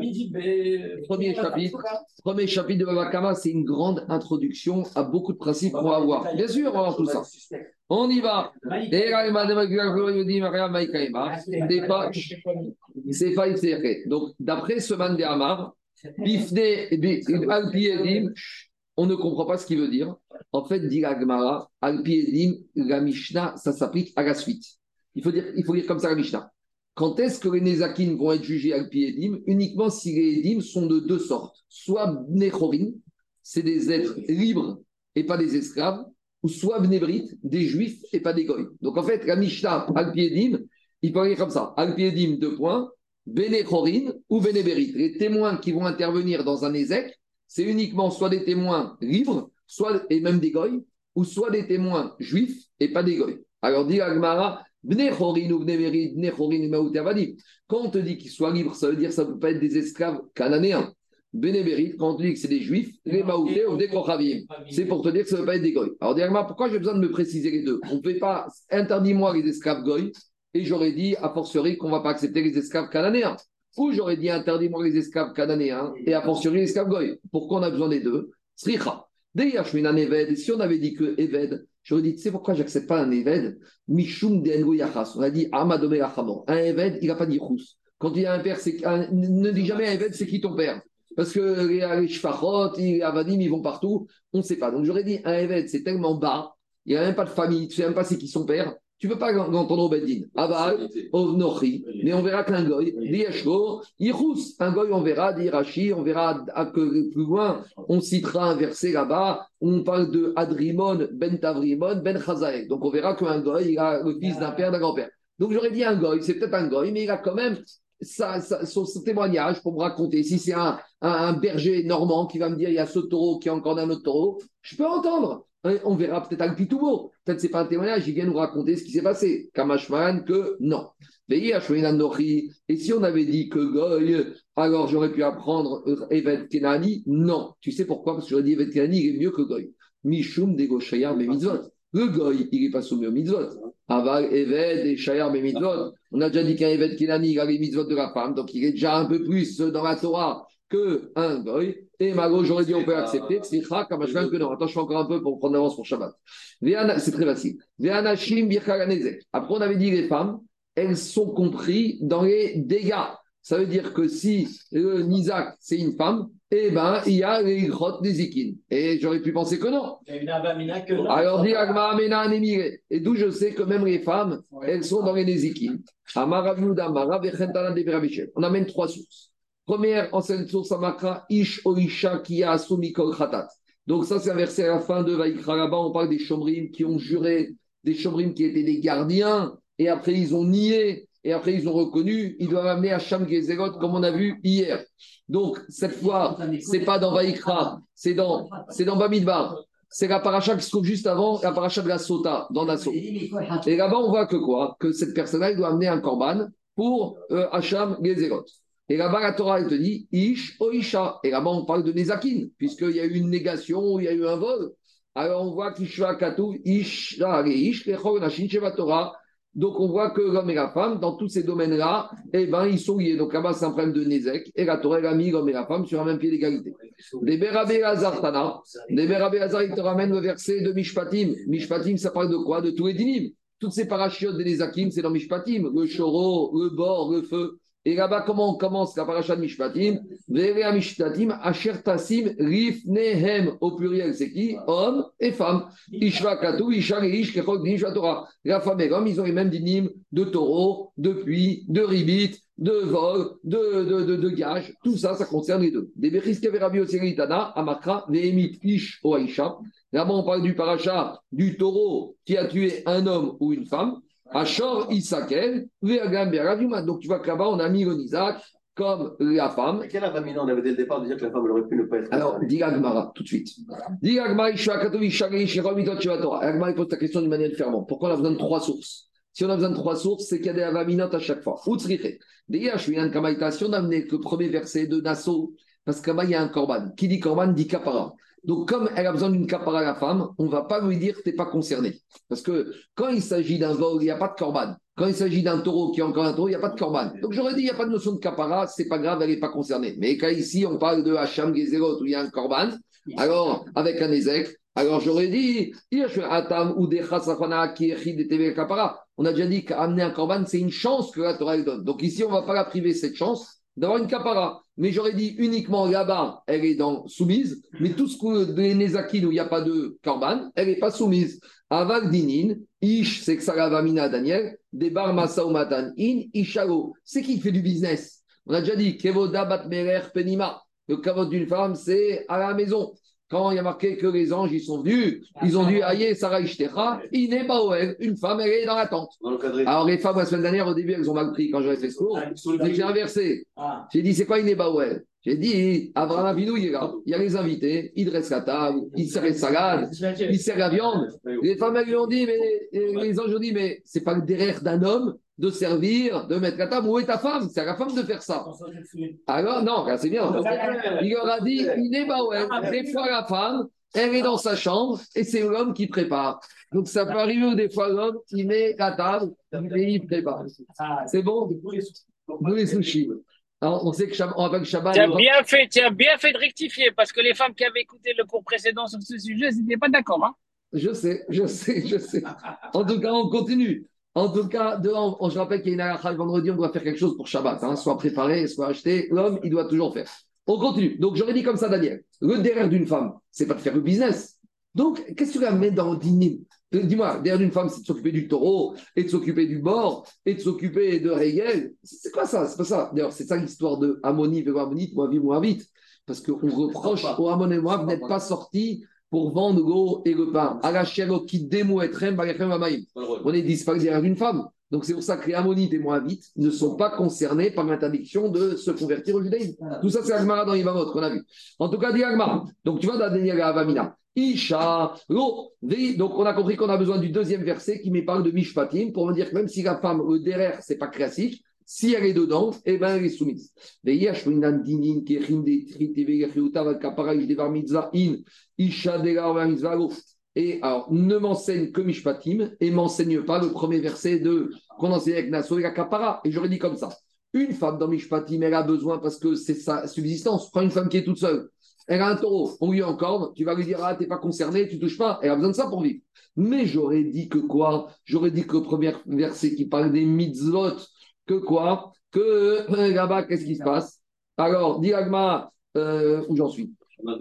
Premier chapitre de Baba Kama, c'est une grande introduction à beaucoup de principes qu'on va avoir. Bien sûr, on va voir tout ça. On y va. Donc, d'après ce man de Amar, on ne comprend pas ce qu'il veut dire. En fait, dit la Gemara, Alpi Edim, la Mishnah, ça s'applique à la suite. Il faut dire comme ça la Mishnah. Quand est-ce que les Nezakim vont être jugés Alpi Edim? Uniquement si les Edim sont de deux sortes. Soit Bnechorin, c'est des êtres libres et pas des esclaves, ou soit Bnebrit, des juifs et pas des goy. Donc en fait, la Mishnah, Alpi Edim, il faut dire comme ça. Alpi Edim, 2 points, Bnechorin ou Bneberit. Les témoins qui vont intervenir dans un Nezek, c'est uniquement soit des témoins libres, soit et même des goy, ou soit des témoins juifs et pas des goy. Alors dit Agmara, Bnechorin ou Bneberit, Bnechorin Maout Avadi. Quand on te dit qu'ils soient libres, ça veut dire que ça ne peut pas être des esclaves cananéens. Bneberit, quand on te dit que c'est des juifs, les Maouté ou des Kochavim. C'est pour te dire que ça ne peut pas être des goy. Alors dit Agmara, pourquoi j'ai besoin de me préciser les deux? On ne fait pas, interdis-moi les esclaves goy, et j'aurais dit a fortiori qu'on ne va pas accepter les esclaves cananéens. Ou j'aurais dit interdis-moi les esclaves cananéens et a fortiori les esclaves goy. Pourquoi on a besoin des deux? Sricha. D'ailleurs, je suis un Eved. Si on avait dit que Eved, j'aurais dit, tu sais pourquoi j'accepte pas un Eved? Mishum de Engo Yachas. On a dit Amadome Yachamon. Un Eved, il n'a pas dit Rousse. Quand il y a un père, c'est un... ne dis jamais un Eved, c'est qui ton père? Parce que les Shfachot, les Avadim, ils vont partout. On ne sait pas. Donc j'aurais dit un Eved, c'est tellement bas, il n'y a même pas de famille, tu ne sais même pas c'est qui son père. Tu ne peux pas l'entendre au Beddin. Aval, Ovnochi, mais on verra qu'un goy, Diashvor, Irous, un goy, on verra, Dirachi, on verra que plus loin, on citera un verset là-bas, on parle de Adrimon, Ben Tavrimon, Ben Chazaek. Donc on verra qu'un goy, il a le fils d'un père, d'un grand-père. Donc j'aurais dit un goy, c'est peut-être un goy, mais il a quand même son témoignage pour me raconter. Si c'est un berger normand qui va me dire, il y a ce taureau qui est encore d'un autre taureau, je peux entendre. On verra peut-être un pitoubo. Peut-être c'est pas un témoignage, il vient nous raconter ce qui s'est passé. Kamashman, que non. Et si on avait dit que goy, alors j'aurais pu apprendre Eved Kenani? Non. Tu sais pourquoi? Parce que j'aurais dit Eved Kenani, il est mieux que goy. Mishum de Goshayar be mitzvot. Le goy, il n'est pas soumis aux mitzvot. Aval Eved et Shayar be mitzvot. On a déjà dit qu'un Eved Kenani, il a les mitzvot de la femme, donc il est déjà un peu plus dans la Torah qu'un goy. Et Mago, j'aurais dit, on peut accepter. Slicha, Kamashvan, que non. Attends, je fais encore un peu pour prendre l'avance pour Shabbat. C'est très facile. Après, on avait dit les femmes, elles sont comprises dans les dégâts. Ça veut dire que si le Nizak, c'est une femme, eh bien, il y a les grottes des Zikines. Et j'aurais pu penser que non. Alors, dit Agma Amena Anemire. Et d'où je sais que même les femmes, elles sont dans les Nezikines. On amène 3 sources. Première, ancienne source à Makra, Ish Oisha qui a assoumi Kol Khatat. Donc, ça, c'est un verset à la fin de Vaïkra. Là-bas, on parle des Shomrim qui ont juré, des Shomrim qui étaient des gardiens, et après, ils ont nié, et après, ils ont reconnu. Ils doivent amener à Sham Gezerot, comme on a vu hier. Donc, cette fois, c'est pas dans Vaïkra, c'est dans Bamidbar. C'est la paracha qui se trouve juste avant la paracha de la Sota, dans la Sota. Et là-bas, on voit que quoi? Que cette personne-là, elle doit amener un Korban pour Hacham Gezerot. Et là-bas, la Torah, elle te dit Ish o Isha. Et là-bas, on parle de Nezakin, puisqu'il y a eu une négation, il y a eu un vol. Alors, on voit qu'Ishva Katuv, Isha, Ish, Lechor, Nashin, Sheva Torah. Donc, on voit que l'homme et la femme, dans tous ces domaines-là, eh ben, ils sont liés. Donc, là-bas, c'est un problème de Nezek. Et la Torah, elle a mis l'homme et la femme sur un même pied d'égalité. Rabbi Elazar, Tana. Rabbi Elazar, il te ramène le verset de Mishpatim. Mishpatim, ça parle de quoi? De tous les dinim. Toutes ces parachiotes de Nezakim, c'est dans Mishpatim. Le choro, le bord, le feu. Et là-bas, comment on commence la paracha de Mishpatim? Verea Mishpatim, Asher Tassim, Rifnehem. Au pluriel, c'est qui? Hommes et femmes. Ishva Katou, Isha, Ish, Kechok, Nishva Torah. La femme et l'homme, ils ont les mêmes dynimes de taureau, de puits, de ribit, de vol, de gage. Tout ça, ça concerne les deux. Des Bechis Keverabi Oseritana, Amakra, Vehemit, Ish, Oaisha. Là-bas, on parle du paracha du taureau qui a tué un homme ou une femme. Ashor Isakel, Veagam Beravima. Donc tu vois que là-bas, on a mis le Nizak comme la femme. Mais quelle avamina on avait dès le départ de dire que la femme elle aurait pu ne pas être. Alors, dis Agmara, tout de suite. Dis Agmara, Ishakatovi, Shagri, Shiromito, Chivatora. Agmara pose ta question d'une manière différente. Pourquoi on a besoin de 3 sources? Si on a besoin de 3 sources, c'est qu'il y a des avaminotes à chaque fois. Outsrihe. D'ailleurs, je suis un Kamaïta. Si on a amené le premier verset de Nassau, parce que là-bas, il y a un Korban. Qui dit Korban dit Kapara. Donc, comme elle a besoin d'une kapara à la femme, on ne va pas lui dire que tu n'es pas concerné. Parce que quand il s'agit d'un veau, il n'y a pas de korban. Quand il s'agit d'un taureau qui est encore un taureau, il n'y a pas de korban. Donc, j'aurais dit, il n'y a pas de notion de kapara, ce n'est pas grave, elle n'est pas concernée. Mais quand ici, on parle de Hacham Gezerot, où il y a un korban, alors, avec un Nezek, alors j'aurais dit, on a déjà dit qu'amener un korban, c'est une chance que la Torah elle donne. Donc ici, on ne va pas la priver cette chance d'avoir une kapara. Mais j'aurais dit uniquement là-bas, elle est soumise. Mais tout ce que des Nezakin où il n'y a pas de korban, elle n'est pas soumise. Aval dinin, ish, c'est que ça va mina Daniel, debar masa umatan, in, ishalo. C'est qui fait du business? On a déjà dit, kevoda batmerer penima. Le kavod d'une femme, c'est à la maison. Quand il y a marqué que les anges, ils sont venus, ils ont dû aïe, Sarah Ishtecha, il n'est pas OL, une femme, elle est dans la tente. Alors les femmes, la semaine dernière, au début, elles ont mal pris quand j'avais fait ce cours. J'ai inversé. J'ai dit, c'est quoi, il n'est pas OL? J'ai dit, Abraham Avinou, il est là. Il y a les invités, il dresse la table, il sert les salades, il sert la viande. Les femmes, elles lui ont dit, mais les anges ont dit, mais c'est pas le derrière d'un homme de servir, de mettre la table. Où est ta femme? C'est à la femme de faire ça. Alors, non, c'est bien. Il aura dit, il est baouel. Des fois, la femme, elle est dans sa chambre et c'est l'homme qui prépare. Donc, ça peut arriver où des fois, l'homme, il met la table et il prépare. C'est bon? Nous, les sushis. Alors, on sait que Shabbat... Tu as bien fait de rectifier parce que les femmes qui avaient écouté le cours précédent sur ce sujet, elles n'étaient pas d'accord. Hein? Je sais. En tout cas, on continue. En tout cas, je rappelle qu'il y a une halakha le vendredi, on doit faire quelque chose pour Shabbat, hein, soit préparer, soit acheter. L'homme, il doit toujours faire. On continue. Donc, j'aurais dit comme ça, Daniel. Le derrière d'une femme, c'est pas de faire le business. Donc, qu'est-ce que tu vas mettre dans le dîner? Dis-moi, derrière d'une femme, c'est de s'occuper du taureau, et de s'occuper du bord, et de s'occuper de Régel. C'est quoi ça? C'est pas ça. D'ailleurs, c'est ça l'histoire de Amoni, Vélo Amonite, Moavim, Moavite. Parce qu'on reproche aux Amon et Moav d'être pas sortis pour vendre l'eau et le pain. On est dit, pas derrière d'une femme. Donc c'est pour ça que les Ammonites et Moabites ne sont pas concernés par l'interdiction de se convertir au judaïsme. Tout ça, c'est la Gemara dans Yivamot qu'on a vu. En tout cas, dit la Gemara. Donc tu vois, Daniel Avamina. Isha, l'eau. Donc on a compris qu'on a besoin du deuxième verset qui me parle de Mishpatim pour me dire que même si la femme derrière, c'est pas classique, si elle est dedans, eh bien elle est soumise. Et alors, ne m'enseigne que Mishpatim et m'enseigne pas le premier verset de qu'on enseigne avec Nassau et la Kapara. Et j'aurais dit comme ça. Une femme dans Mishpatim, elle a besoin parce que c'est sa subsistance. Prends une femme qui est toute seule. Elle a un taureau, on lui en corne, tu vas lui dire « Ah, t'es pas concerné, tu touches pas ». Elle a besoin de ça pour vivre. Mais j'aurais dit que quoi? J'aurais dit que le premier verset qui parle des mitzvot, que quoi? Que là-bas, qu'est-ce qui se passe? Alors, dis Agma, où j'en suis? Donc,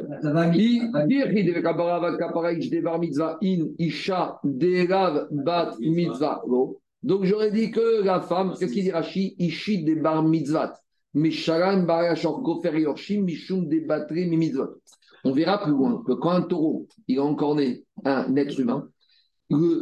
j'aurais dit que la femme, qu'est-ce qu'il dit Rashi? Ishi de bar mitzvat. On verra plus loin que quand un taureau, il a encorné un être humain,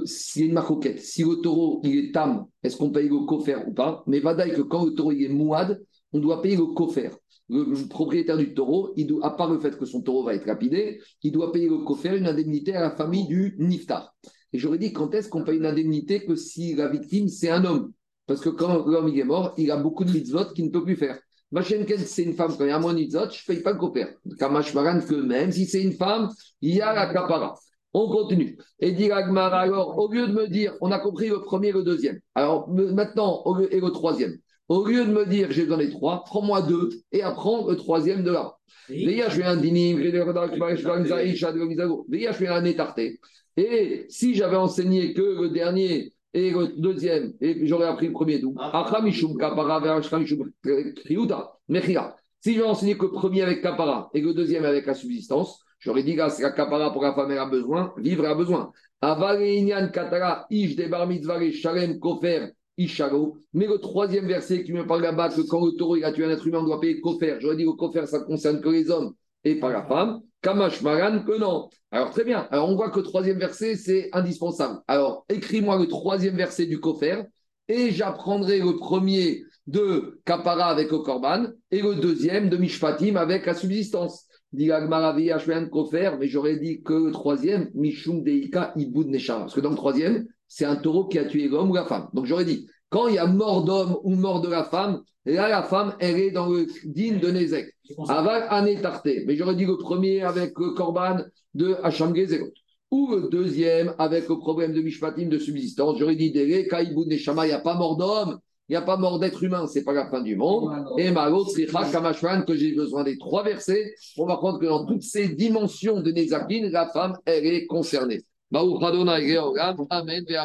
s'il y a une marcoquette, si le taureau il est tam, est-ce qu'on paye le kofer ou pas? Mais vadaï que quand le taureau il est mouad, on doit payer le kofer. Le propriétaire du taureau, il doit, à part le fait que son taureau va être lapidé, il doit payer le kofer, une indemnité à la famille du niftar. Et j'aurais dit, quand est-ce qu'on paye une indemnité que si la victime c'est un homme? Parce que quand l'homme il est mort, il a beaucoup de mitzvot qu'il ne peut plus faire. Machenken, c'est une femme, quand il y a moins de mitzvot, je ne paye pas le copain. Kamashmaran, que même si c'est une femme, il y a la kapara. On continue. Et dit Agmara, alors, au lieu de me dire, on a compris le premier et le deuxième. Alors, maintenant, et le troisième. Au lieu de me dire, j'ai besoin des trois, prends-moi deux et apprends le troisième de là. Veillage, je vais un dinim, je vais un étarté. Et si j'avais enseigné que le dernier et le deuxième, et j'aurais appris le premier double. Si j'avais enseigné que le premier avec kapara et que le deuxième avec la subsistance, j'aurais dit là, c'est la kapara pour la femme, elle a besoin, vivre, elle a besoin. Mais le troisième verset qui me parle là-bas, que quand le taureau il a tué un être humain, on doit payer le kofer. J'aurais dit que le kofer, ça ne concerne que les hommes et pas la femme. Kamashmaran que non. Alors très bien, alors on voit que le troisième verset c'est indispensable. Alors écris-moi le troisième verset du Kofer et j'apprendrai le premier de Kapara avec le Korban et le deuxième de Mishpatim avec la subsistance. Dit Agmaravi Ashman Kofer, mais j'aurais dit que le troisième, Mishum Deika Ibud Neshama. Parce que dans le troisième, c'est un taureau qui a tué l'homme ou la femme. Donc j'aurais dit, Quand il y a mort d'homme ou mort de la femme, là, la femme, elle est dans le din de Nezek. Aval ané tarté. Mais j'aurais dit le premier avec le korban de Hacham Gezerot. Ou le deuxième avec le problème de Mishpatim de subsistance. J'aurais dit Déré, Kaïbou Neshama, il n'y a pas mort d'homme, il n'y a pas mort d'être humain, ce n'est pas la fin du monde. Et Malo, Sricha, Kamashman, que j'ai besoin des trois versets pour m'apprendre que dans toutes ces dimensions de Nezakin, la femme, elle est concernée. Baruch Adonai Geolam, Amen, Amen.